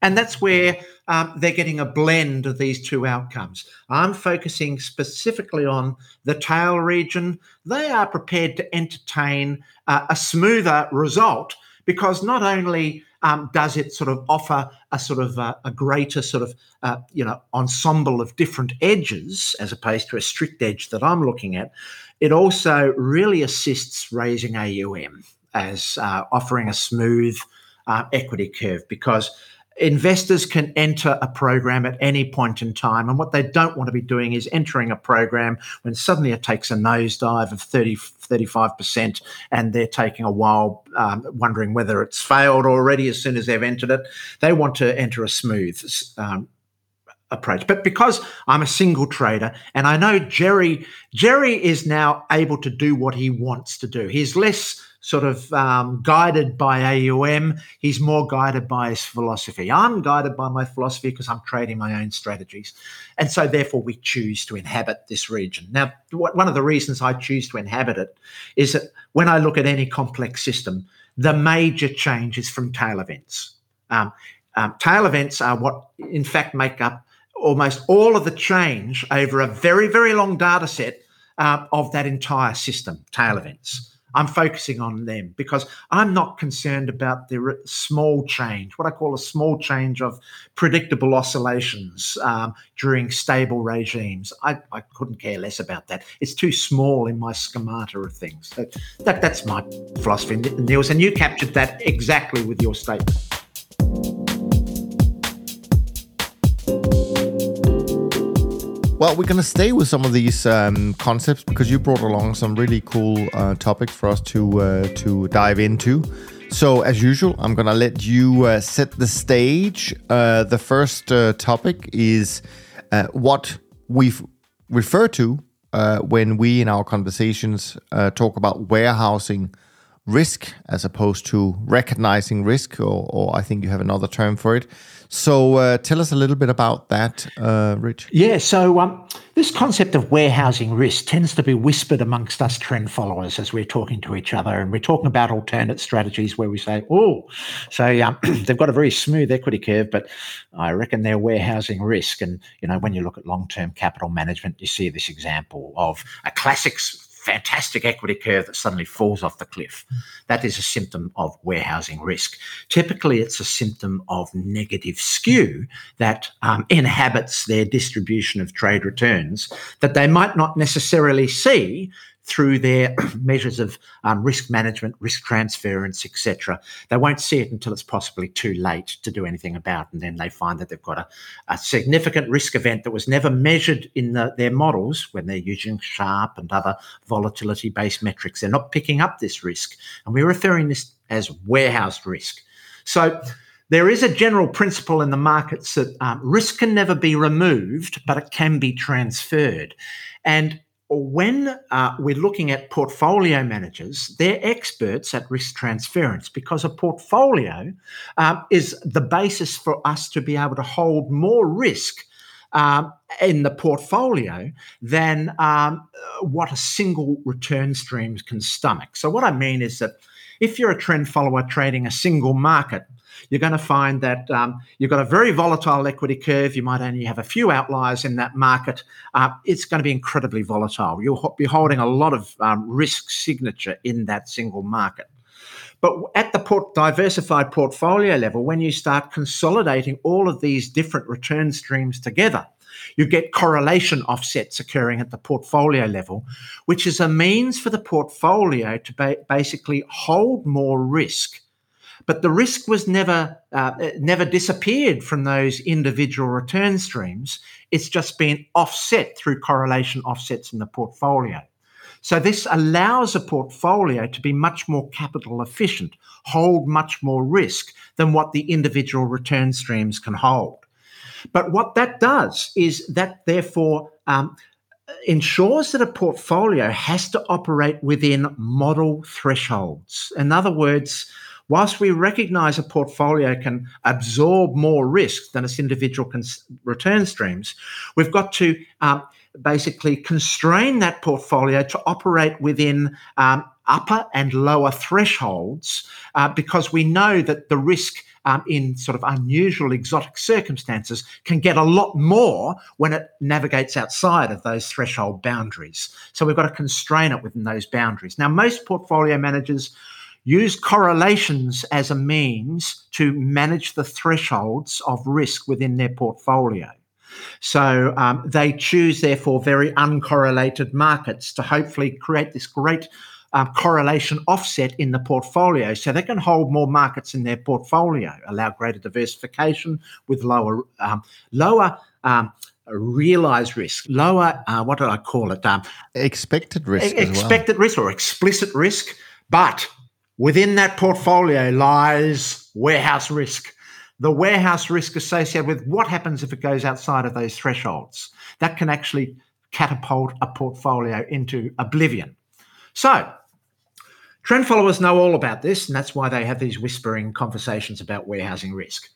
And that's where um, they're getting a blend of these two outcomes. I'm focusing specifically on the tail region. They are prepared to entertain uh, a smoother result because not only um, does it sort of offer a sort of uh, a greater sort of, uh, you know, ensemble of different edges as opposed to a strict edge that I'm looking at, it also really assists raising A U M as uh, offering a smooth uh, equity curve because investors can enter a program at any point in time. And what they don't want to be doing is entering a program when suddenly it takes a nosedive of thirty, thirty-five percent and they're taking a while um, wondering whether it's failed already as soon as they've entered it. They want to enter a smooth um, approach. But because I'm a single trader and I know Jerry, Jerry is now able to do what he wants to do. He's less sort of um, guided by A U M. He's more guided by his philosophy. I'm guided by my philosophy because I'm trading my own strategies. And so therefore we choose to inhabit this region. Now, what, one of the reasons I choose to inhabit it is that when I look at any complex system, the major change is from tail events. Um, um, tail events are what in fact make up almost all of the change over a very, very long data set uh, of that entire system, tail events. I'm focusing on them because I'm not concerned about the small change, what I call a small change of predictable oscillations um, during stable regimes. I, I couldn't care less about that. It's too small in my schemata of things. So that, that's my philosophy, Niels, and you captured that exactly with your statement. Well, we're going to stay with some of these um, concepts because you brought along some really cool uh, topics for us to uh, to dive into. So, as usual, I'm going to let you uh, set the stage. Uh, the first uh, topic is uh, what we refer to uh, when we, in our conversations, uh, talk about warehousing risk as opposed to recognizing risk, or, or I think you have another term for it. So uh, tell us a little bit about that, uh, Rich. Yeah, so um, this concept of warehousing risk tends to be whispered amongst us trend followers as we're talking to each other, and we're talking about alternate strategies where we say, oh, so um, they've got a very smooth equity curve, but I reckon they're warehousing risk. And, you know, when you look at long-term capital management, you see this example of a classic fantastic equity curve that suddenly falls off the cliff. That is a symptom of warehousing risk. Typically, it's a symptom of negative skew that um, inhabits their distribution of trade returns that they might not necessarily see through their measures of um, risk management, risk transference, et cetera. They won't see it until it's possibly too late to do anything about, and then they find that they've got a, a significant risk event that was never measured in the, their models when they're using Sharpe and other volatility-based metrics. They're not picking up this risk, and we're referring this as warehoused risk. So there is a general principle in the markets that um, risk can never be removed, but it can be transferred. And when uh, we're looking at portfolio managers, they're experts at risk transference because a portfolio um, is the basis for us to be able to hold more risk um, in the portfolio than um, what a single return stream can stomach. So what I mean is that if you're a trend follower trading a single market, you're going to find that um, you've got a very volatile equity curve. You might only have a few outliers in that market. Uh, it's going to be incredibly volatile. You'll ho- be holding a lot of um, risk signature in that single market. But at the port- diversified portfolio level, when you start consolidating all of these different return streams together, you get correlation offsets occurring at the portfolio level, which is a means for the portfolio to ba- basically hold more risk. But the risk was never uh, never disappeared from those individual return streams. It's just been offset through correlation offsets in the portfolio. So this allows a portfolio to be much more capital efficient, hold much more risk than what the individual return streams can hold. But what that does is that therefore um, ensures that a portfolio has to operate within model thresholds. In other words, whilst we recognize a portfolio can absorb more risk than its individual cons- return streams, we've got to um, basically constrain that portfolio to operate within um, upper and lower thresholds uh, because we know that the risk um, in sort of unusual exotic circumstances can get a lot more when it navigates outside of those threshold boundaries. So we've got to constrain it within those boundaries. Now, most portfolio managers use correlations as a means to manage the thresholds of risk within their portfolio. So um, they choose, therefore, very uncorrelated markets to hopefully create this great uh, correlation offset in the portfolio so they can hold more markets in their portfolio, allow greater diversification with lower, um, lower um, realized risk, lower, uh, what do I call it? Um, expected risk as well. Expected risk or explicit risk, but within that portfolio lies warehouse risk, the warehouse risk associated with what happens if it goes outside of those thresholds. That can actually catapult a portfolio into oblivion. So trend followers know all about this, and that's why they have these whispering conversations about warehousing risk.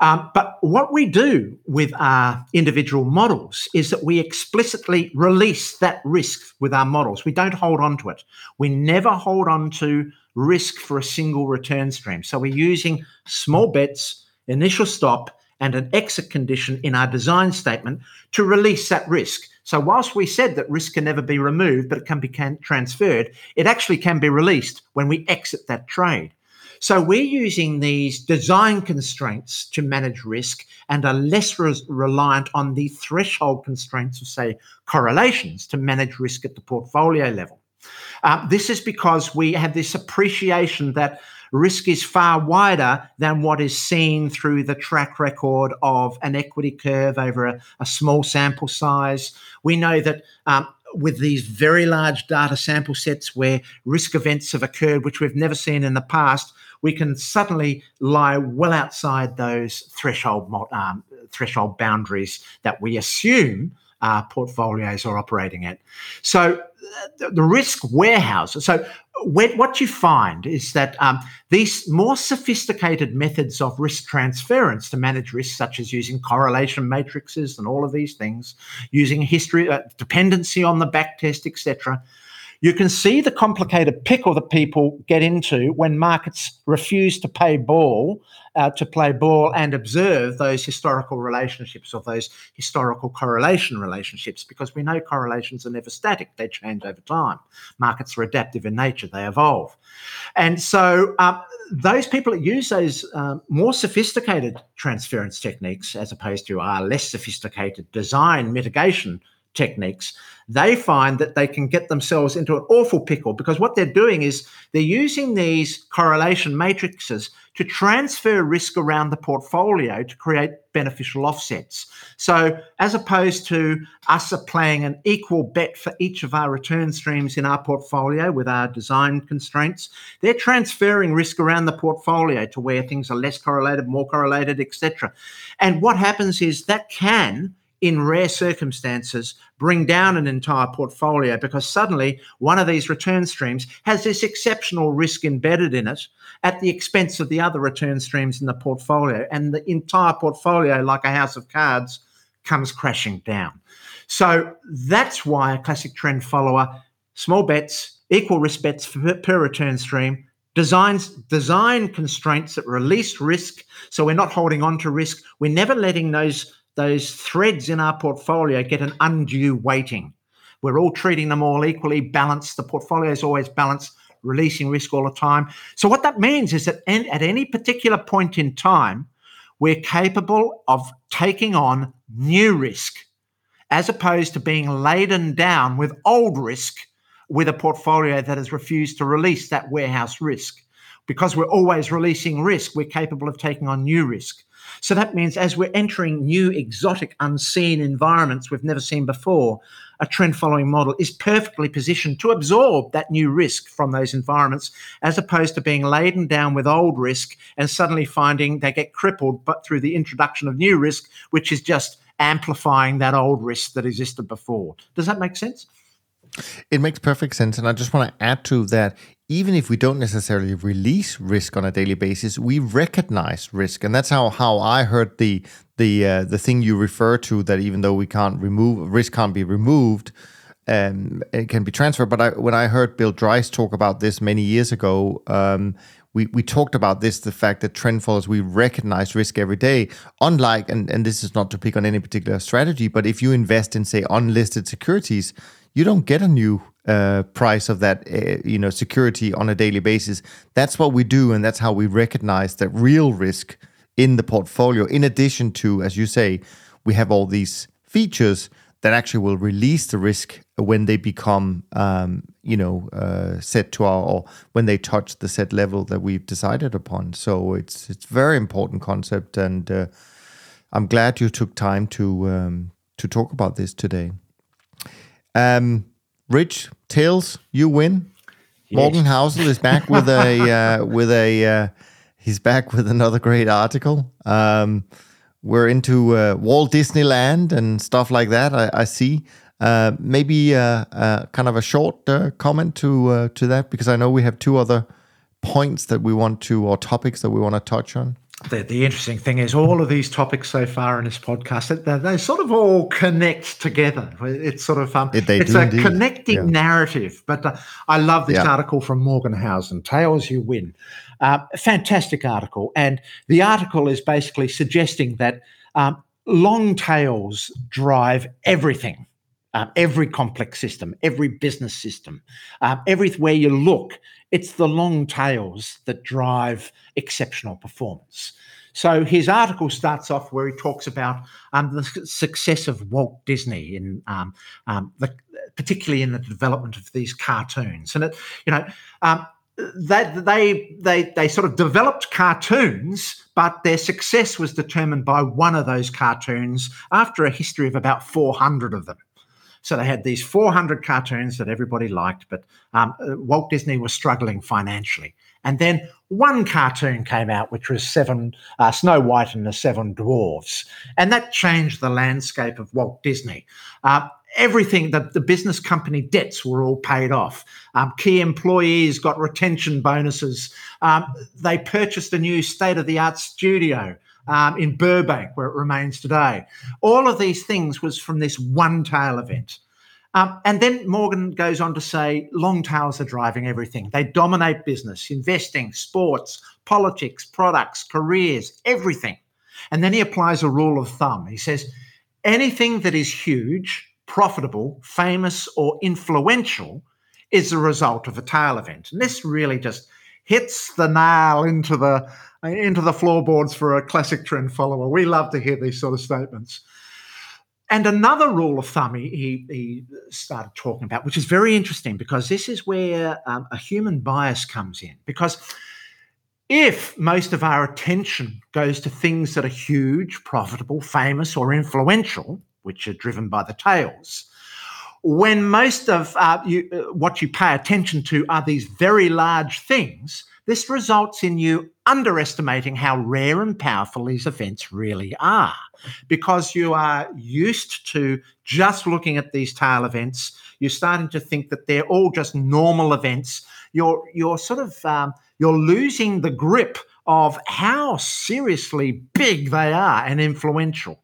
Um, but what we do with our individual models is that we explicitly release that risk with our models. We don't hold on to it. We never hold on to risk for a single return stream. So we're using small bets, initial stop, and an exit condition in our design statement to release that risk. So whilst we said that risk can never be removed, but it can be can- transferred, it actually can be released when we exit that trade. So we're using these design constraints to manage risk and are less re- reliant on the threshold constraints of, say, correlations to manage risk at the portfolio level. Uh, this is because we have this appreciation that risk is far wider than what is seen through the track record of an equity curve over a, a small sample size. We know that um, with these very large data sample sets where risk events have occurred, which we've never seen in the past, we can suddenly lie well outside those threshold um, threshold boundaries that we assume our portfolios are operating at. So the, the risk warehouses. So when, what you find is that um, these more sophisticated methods of risk transference to manage risk, such as using correlation matrices and all of these things, using history, uh, dependency on the backtest, et cetera, you can see the complicated pickle that people get into when markets refuse to pay ball, uh, to play ball and observe those historical relationships or those historical correlation relationships, because we know correlations are never static. They change over time. Markets are adaptive in nature. They evolve. And so um, those people that use those um, more sophisticated transference techniques as opposed to our less sophisticated design mitigation techniques, they find that they can get themselves into an awful pickle because what they're doing is they're using these correlation matrices to transfer risk around the portfolio to create beneficial offsets. So as opposed to us playing an equal bet for each of our return streams in our portfolio with our design constraints, they're transferring risk around the portfolio to where things are less correlated, more correlated, et cetera. And what happens is that can, in rare circumstances, bring down an entire portfolio because suddenly one of these return streams has this exceptional risk embedded in it at the expense of the other return streams in the portfolio, and the entire portfolio, like a house of cards, comes crashing down. So that's why a classic trend follower, small bets, equal risk bets per return stream, Designs, design constraints that release risk, so we're not holding on to risk. We're never letting those those threads in our portfolio get an undue weighting. We're all treating them all equally, balanced. The portfolio is always balanced, releasing risk all the time. So what that means is that en- at any particular point in time, we're capable of taking on new risk as opposed to being laden down with old risk with a portfolio that has refused to release that warehouse risk. Because we're always releasing risk, we're capable of taking on new risk. So that means as we're entering new, exotic, unseen environments we've never seen before, a trend-following model is perfectly positioned to absorb that new risk from those environments, as opposed to being laden down with old risk and suddenly finding they get crippled but through the introduction of new risk, which is just amplifying that old risk that existed before. Does that make sense? It makes perfect sense. And I just want to add to that, even if we don't necessarily release risk on a daily basis, we recognize risk. And that's how, how I heard the the uh, the thing you refer to, that even though we can't remove, risk can't be removed, um, it can be transferred. But I, when I heard Bill Dreiss talk about this many years ago, um, we, we talked about this, the fact that trend follows, we recognize risk every day. Unlike, and, and this is not to pick on any particular strategy, but if you invest in, say, unlisted securities, you don't get a new uh, price of that, uh, you know, security on a daily basis. That's what we do, and that's how we recognize that real risk in the portfolio. In addition to, as you say, we have all these features that actually will release the risk when they become, um, you know, uh, set to our, or when they touch the set level that we've decided upon. So it's it's very important concept, and uh, I'm glad you took time to um, to talk about this today. Um, Rich, tails, you win. Yes. Morgan Housel is back with a uh, with a uh, he's back with another great article. Um, we're into uh, Walt Disneyland and stuff like that. I, I see. Uh, maybe uh, uh, kind of a short uh, comment to uh, to that, because I know we have two other points that we want to, or topics that we want to touch on. The, the interesting thing is all of these topics so far in this podcast, they, they sort of all connect together. It's sort of um, it, it's a indeed. connecting yeah. narrative. But uh, I love this yeah. article from Morgan Housel, Tails You Win. Uh, fantastic article. And the article is basically suggesting that um, long tails drive everything. Um, every complex system, every business system, um, everywhere you look, it's the long tails that drive exceptional performance. So his article starts off where he talks about um, the success of Walt Disney, in um, um, the, particularly in the development of these cartoons. And, it, you know, um, that they, they, they sort of developed cartoons, but their success was determined by one of those cartoons after a history of about four hundred of them. So they had these four hundred cartoons that everybody liked, but um, Walt Disney was struggling financially. And then one cartoon came out, which was seven, uh, Snow White and the Seven Dwarfs, and that changed the landscape of Walt Disney. Uh, everything, the, the business company debts were all paid off. Um, key employees got retention bonuses. Um, they purchased a new state-of-the-art studio Um, in Burbank, where it remains today. All of these things was from this one tail event. Um, and then Morgan goes on to say long tails are driving everything. They dominate business, investing, sports, politics, products, careers, everything. And then he applies a rule of thumb. He says anything that is huge, profitable, famous, or influential is the result of a tail event. And this really just hits the nail into the into the floorboards for a classic trend follower. We love to hear these sort of statements. And another rule of thumb he, he started talking about, which is very interesting, because this is where um, a human bias comes in. Because if most of our attention goes to things that are huge, profitable, famous, or influential, which are driven by the tails, when most of uh, you, uh, what you pay attention to are these very large things, this results in you underestimating how rare and powerful these events really are, because you are used to just looking at these tail events. You're starting to think that they're all just normal events. You're you're sort of um, you're losing the grip of how seriously big they are and influential.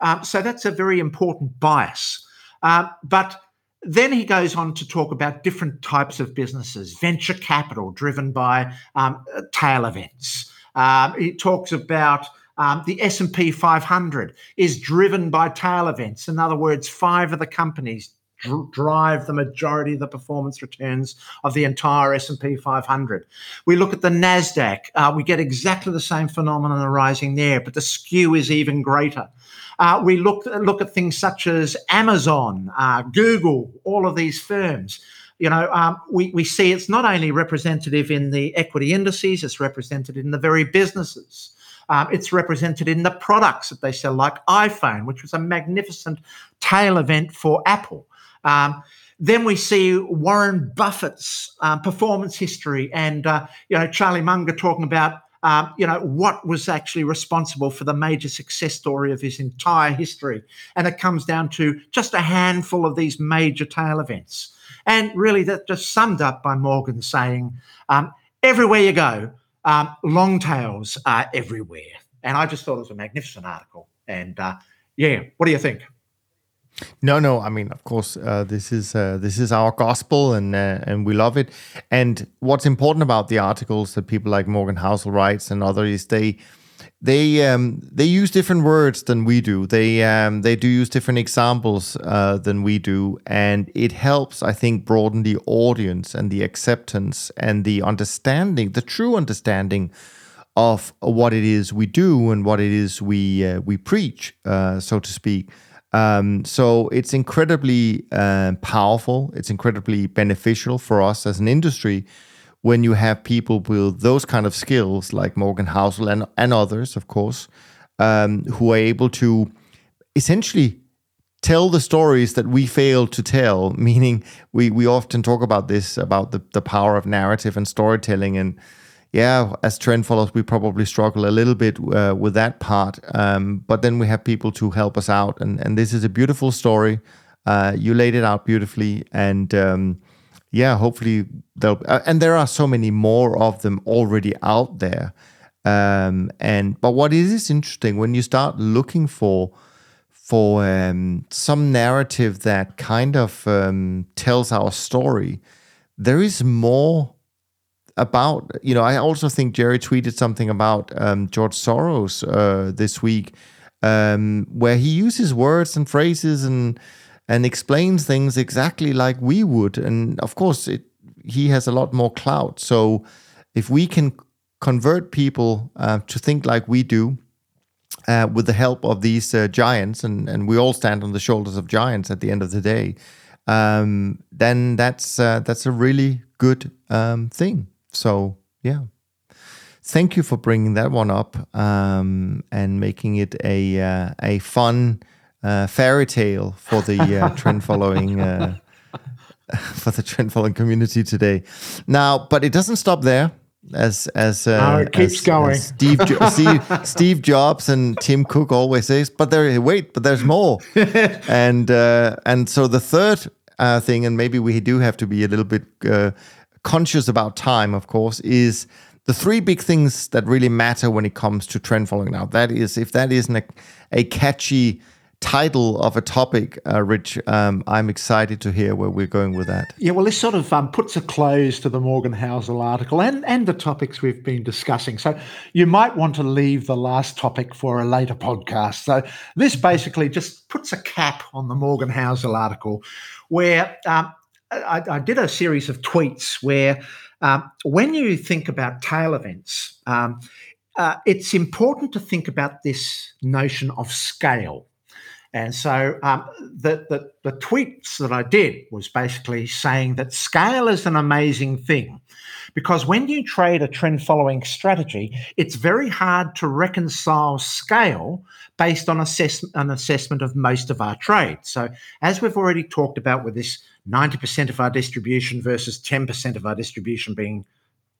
Um, so that's a very important bias. Uh, but then he goes on to talk about different types of businesses, venture capital driven by um, tail events. Um, he talks about um, the S and P five hundred is driven by tail events. In other words, five of the companies dr- drive the majority of the performance returns of the entire S and P five hundred. We look at the NASDAQ. Uh, we get exactly the same phenomenon arising there, but the skew is even greater. Uh, we look, look at things such as Amazon, uh, Google, all of these firms. You know, um, we, we see it's not only representative in the equity indices, it's represented in the very businesses. Um, it's represented in the products that they sell, like iPhone, which was a magnificent tail event for Apple. Um, then we see Warren Buffett's uh, performance history, and uh, you know, Charlie Munger talking about Um, you know, what was actually responsible for the major success story of his entire history. And it comes down to just a handful of these major tail events. And really that just summed up by Morgan saying, um, everywhere you go, um, long tails are everywhere. And I just thought it was a magnificent article. And uh, yeah, what do you think? No, no. I mean, of course, uh, this is uh, this is our gospel, and uh, and we love it. And what's important about the articles that people like Morgan Housel writes and others, they they um, they use different words than we do. They um, they do use different examples uh, than we do, and it helps, I think, broaden the audience and the acceptance and the understanding, the true understanding of what it is we do and what it is we uh, we preach, uh, so to speak. Um, so it's incredibly uh, powerful. It's incredibly beneficial for us as an industry when you have people with those kind of skills like Morgan Housel and, and others, of course, um, who are able to essentially tell the stories that we fail to tell, meaning we, we often talk about this, about the, the power of narrative and storytelling. And yeah, as trend followers, we probably struggle a little bit uh, with that part, um, but then we have people to help us out, and, and this is a beautiful story. Uh, you laid it out beautifully, and um, yeah, hopefully they'll. Uh, and there are so many more of them already out there. Um, and but what is interesting when you start looking for for um, some narrative that kind of um, tells our story, there is more. About, you know, I also think Jerry tweeted something about um, George Soros uh, this week, um, where he uses words and phrases and and explains things exactly like we would. And of course, it, he has a lot more clout. So if we can convert people uh, to think like we do uh, with the help of these uh, giants, and, and we all stand on the shoulders of giants at the end of the day, um, then that's uh, that's a really good um, thing. So, yeah, thank you for bringing that one up um, and making it a uh, a fun uh, fairy tale for the uh, trend following uh, for the trend following community today. Now, but it doesn't stop there, as as uh, oh, it keeps as, going. As Steve, jo- Steve, Steve Jobs and Tim Cook always says, but there, wait, but there's more, and uh, and so the third uh, thing, and maybe we do have to be a little bit. Uh, conscious about time, of course, is the three big things that really matter when it comes to trend following. Now, that is, if that isn't a, a catchy title of a topic, uh, Rich, um, I'm excited to hear where we're going with that. Yeah, well, this sort of um, puts a close to the Morgan Housel article and, and the topics we've been discussing. So you might want to leave the last topic for a later podcast. So this basically just puts a cap on the Morgan Housel article where... Um, I, I did a series of tweets where um, when you think about tail events, um, uh, it's important to think about this notion of scale. And so um, the, the, the tweets that I did was basically saying that scale is an amazing thing because when you trade a trend-following strategy, it's very hard to reconcile scale based on assess- an assessment of most of our trades. So as we've already talked about with this ninety percent of our distribution versus ten percent of our distribution being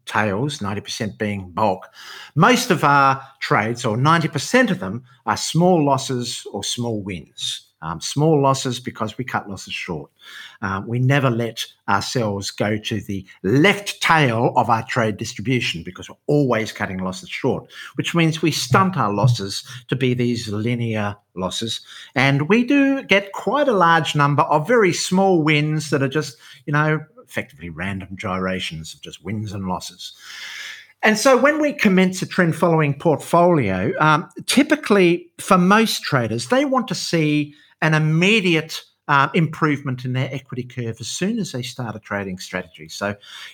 tails, ninety percent being bulk. Most of our trades, or ninety percent of them, are small losses or small wins. Um, small losses because we cut losses short. Um, we never let ourselves go to the left tail of our trade distribution because we're always cutting losses short, which means we stunt our losses to be these linear losses. And we do get quite a large number of very small wins that are just, you know, effectively random gyrations of just wins and losses. And so when we commence a trend-following portfolio, um, typically for most traders, they want to see an immediate uh, improvement in their equity curve as soon as they start a trading strategy. So,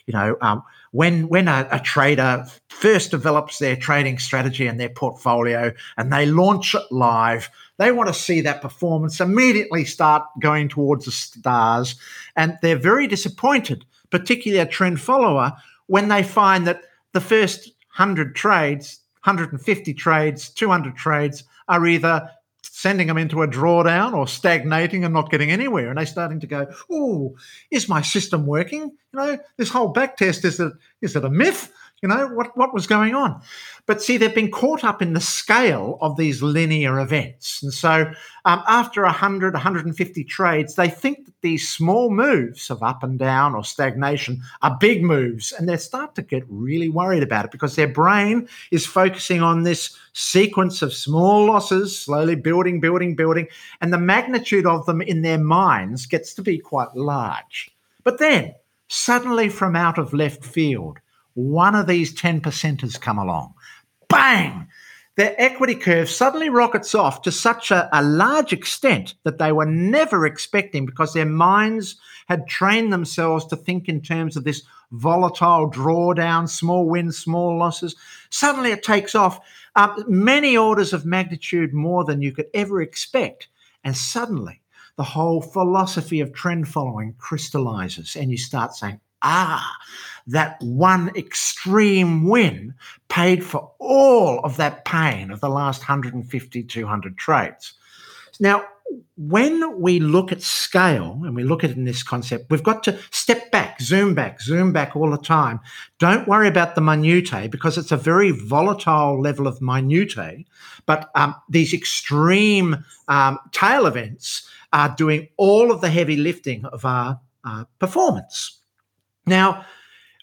you know, um, when when a, a trader first develops their trading strategy and their portfolio and they launch it live, they want to see that performance immediately start going towards the stars. And they're very disappointed, particularly a trend follower, when they find that the first one hundred trades, one hundred fifty trades, two hundred trades are either sending them into a drawdown or stagnating and not getting anywhere. And they're starting to go, oh, is my system working? You know, this whole back test, is it, is it a myth? You know, what, what was going on? But see, they've been caught up in the scale of these linear events. And so um, after one hundred, one hundred fifty trades, they think that these small moves of up and down or stagnation are big moves. And they start to get really worried about it because their brain is focusing on this sequence of small losses, slowly building, building, building. And the magnitude of them in their minds gets to be quite large. But then suddenly from out of left field, one of these ten percenters come along, bang, their equity curve suddenly rockets off to such a, a large extent that they were never expecting because their minds had trained themselves to think in terms of this volatile drawdown, small wins, small losses. Suddenly it takes off um, many orders of magnitude more than you could ever expect, and suddenly the whole philosophy of trend following crystallizes and you start saying, ah, that one extreme win paid for all of that pain of the last one hundred fifty, two hundred trades. Now, when we look at scale and we look at it in this concept, we've got to step back, zoom back, zoom back all the time. Don't worry about the minutiae because it's a very volatile level of minutiae, but um, these extreme um, tail events are doing all of the heavy lifting of our uh, performance. Now,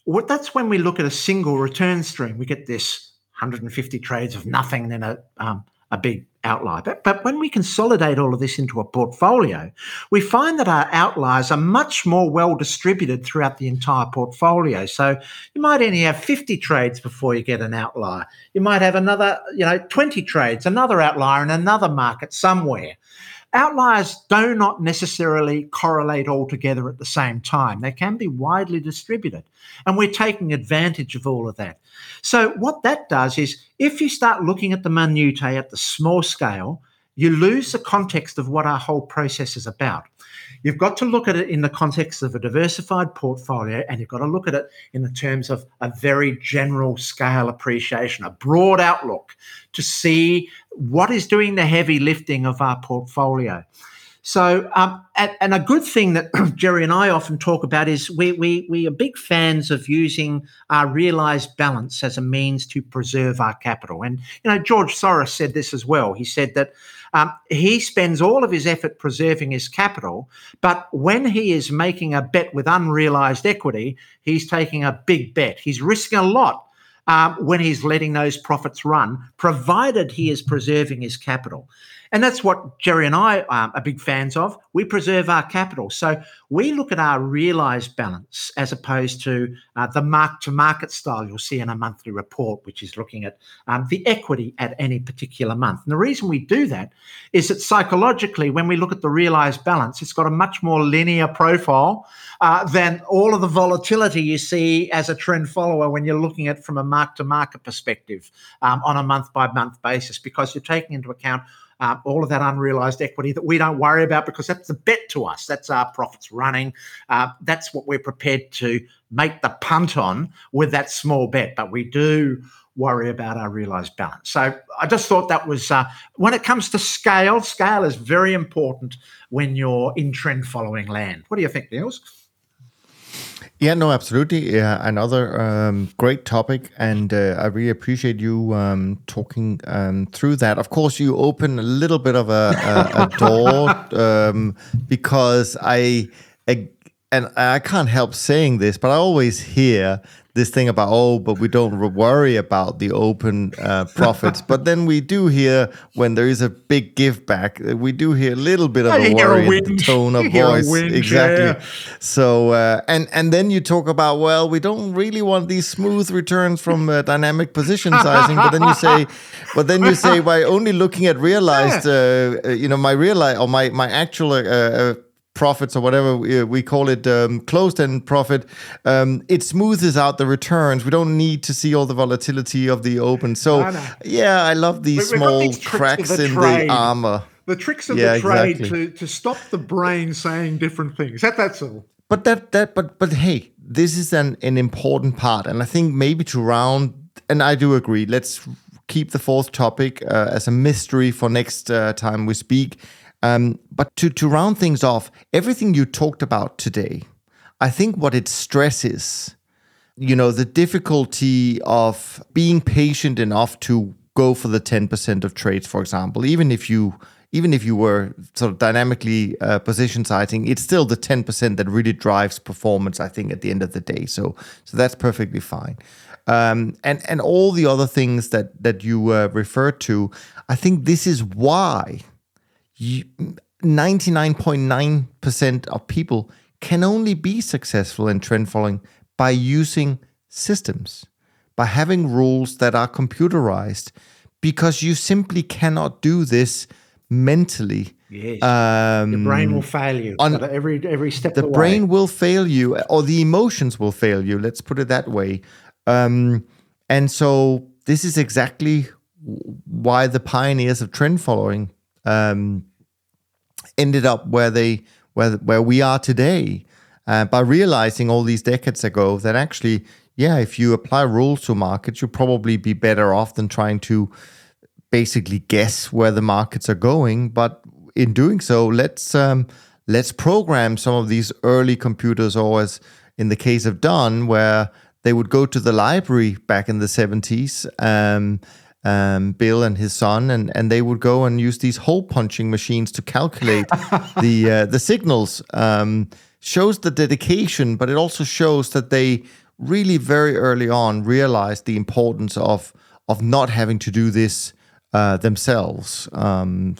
what, that's when we look at a single return stream. We get this one hundred fifty trades of nothing, then a, um, a big outlier. But, but when we consolidate all of this into a portfolio, we find that our outliers are much more well distributed throughout the entire portfolio. So you might only have fifty trades before you get an outlier. You might have another, you know, twenty trades, another outlier in another market somewhere. Outliers do not necessarily correlate all together at the same time. They can be widely distributed, and we're taking advantage of all of that. So what that does is if you start looking at the minutiae at the small scale, you lose the context of what our whole process is about. You've got to look at it in the context of a diversified portfolio, and you've got to look at it in the terms of a very general scale appreciation, a broad outlook to see what is doing the heavy lifting of our portfolio. So, um, and, and a good thing that Jerry and I often talk about is we, we, we are big fans of using our realized balance as a means to preserve our capital. And, you know, George Soros said this as well. He said that um, he spends all of his effort preserving his capital, but when he is making a bet with unrealized equity, he's taking a big bet. He's risking a lot um, when he's letting those profits run, provided he is preserving his capital. And that's what Jerry and I um, are big fans of. We preserve our capital. So we look at our realized balance as opposed to uh, the mark-to-market style you'll see in a monthly report, which is looking at um, the equity at any particular month. And the reason we do that is that psychologically, when we look at the realized balance, it's got a much more linear profile uh, than all of the volatility you see as a trend follower when you're looking at from a mark-to-market perspective um, on a month-by-month basis, because you're taking into account Uh, all of that unrealized equity that we don't worry about because that's a bet to us. That's our profits running. Uh, that's what we're prepared to make the punt on with that small bet. But we do worry about our realized balance. So I just thought that was, uh, when it comes to scale, scale is very important when you're in trend following land. What do you think, Niels? Yeah, no, absolutely. Yeah, another um, great topic, and uh, I really appreciate you um, talking um, through that. Of course, you open a little bit of a, a, a door um, because I, I and I can't help saying this, but I always hear this thing about, oh, but we don't worry about the open uh, profits. But then we do hear when there is a big give back, we do hear a little bit of I a worry a in the tone of voice. Winch, exactly. Yeah. So, uh, and, and then you talk about, well, we don't really want these smooth returns from uh, dynamic position sizing. But then you say, but then you say, by only looking at realized, uh, you know, my realized or my, my actual, uh, uh profits or whatever we call it, um, closed-end profit, um, it smooths out the returns. We don't need to see all the volatility of the open. So, I know. yeah, I love these we, small these cracks the in trade. the armor. The tricks of yeah, the trade exactly. to, to stop the brain saying different things. That, that's all. But, that, that, but, but hey, this is an, an important part. And I think maybe to round, and I do agree, let's keep the fourth topic uh, as a mystery for next uh, time we speak. Um, but to, to round things off, everything you talked about today, I think what it stresses, you know, the difficulty of being patient enough to go for the ten percent of trades, for example, even if you even if you were sort of dynamically uh, position sizing, it's still the ten percent that really drives performance, I think, at the end of the day. So so that's perfectly fine. Um, and, and all the other things that, that you uh, referred to, I think this is why you, ninety-nine point nine percent of people can only be successful in trend following by using systems, by having rules that are computerized, because you simply cannot do this mentally. Yes. Um, the brain will fail you on, every, every step the of the way. The brain will fail you, or the emotions will fail you, let's put it that way. Um, and so this is exactly why the pioneers of trend following um, ended up where they where where we are today, uh, by realizing all these decades ago that actually, yeah, if you apply rules to markets, you'll probably be better off than trying to basically guess where the markets are going. But in doing so, let's um, let's program some of these early computers, or as in the case of Dunn, where they would go to the library back in the seventies, um, um, Bill and his son, and, and they would go and use these hole punching machines to calculate the uh, the signals. Um, shows the dedication, but it also shows that they really very early on realized the importance of of not having to do this uh, themselves, um,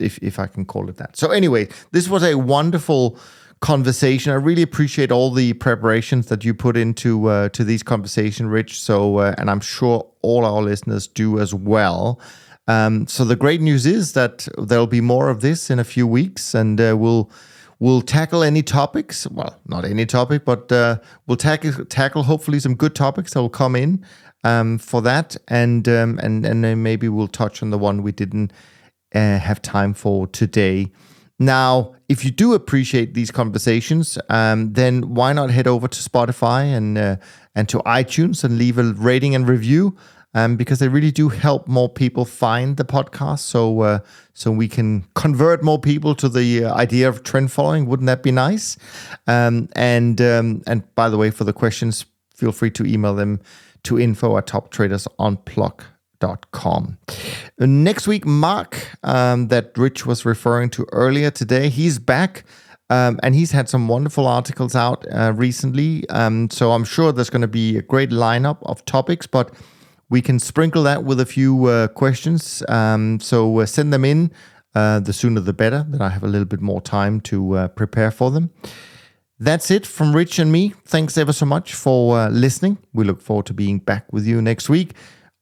if if I can call it that. So anyway, this was a wonderful conversation. I really appreciate all the preparations that you put into uh, to these conversations, Rich. So, uh, and I'm sure all our listeners do as well. Um, so the great news is that there'll be more of this in a few weeks, and uh, we'll we'll tackle any topics. Well, not any topic, but uh, we'll tackle tackle hopefully some good topics that will come in um, for that, and um, and and then maybe we'll touch on the one we didn't uh, have time for today. Now, if you do appreciate these conversations, um, then why not head over to Spotify and uh, and to iTunes and leave a rating and review, um, because they really do help more people find the podcast. So uh, so we can convert more people to the idea of trend following. Wouldn't that be nice? Um, and um, and by the way, for the questions, feel free to email them to info at top traders unplugged dot com. Dot com. Next week, Mark, um, that Rich was referring to earlier today, he's back, um, and he's had some wonderful articles out uh, recently. Um, so I'm sure there's going to be a great lineup of topics, but we can sprinkle that with a few uh, questions. Um, so uh, send them in. Uh, the sooner the better. Then I have a little bit more time to uh, prepare for them. That's it from Rich and me. Thanks ever so much for uh, listening. We look forward to being back with you next week.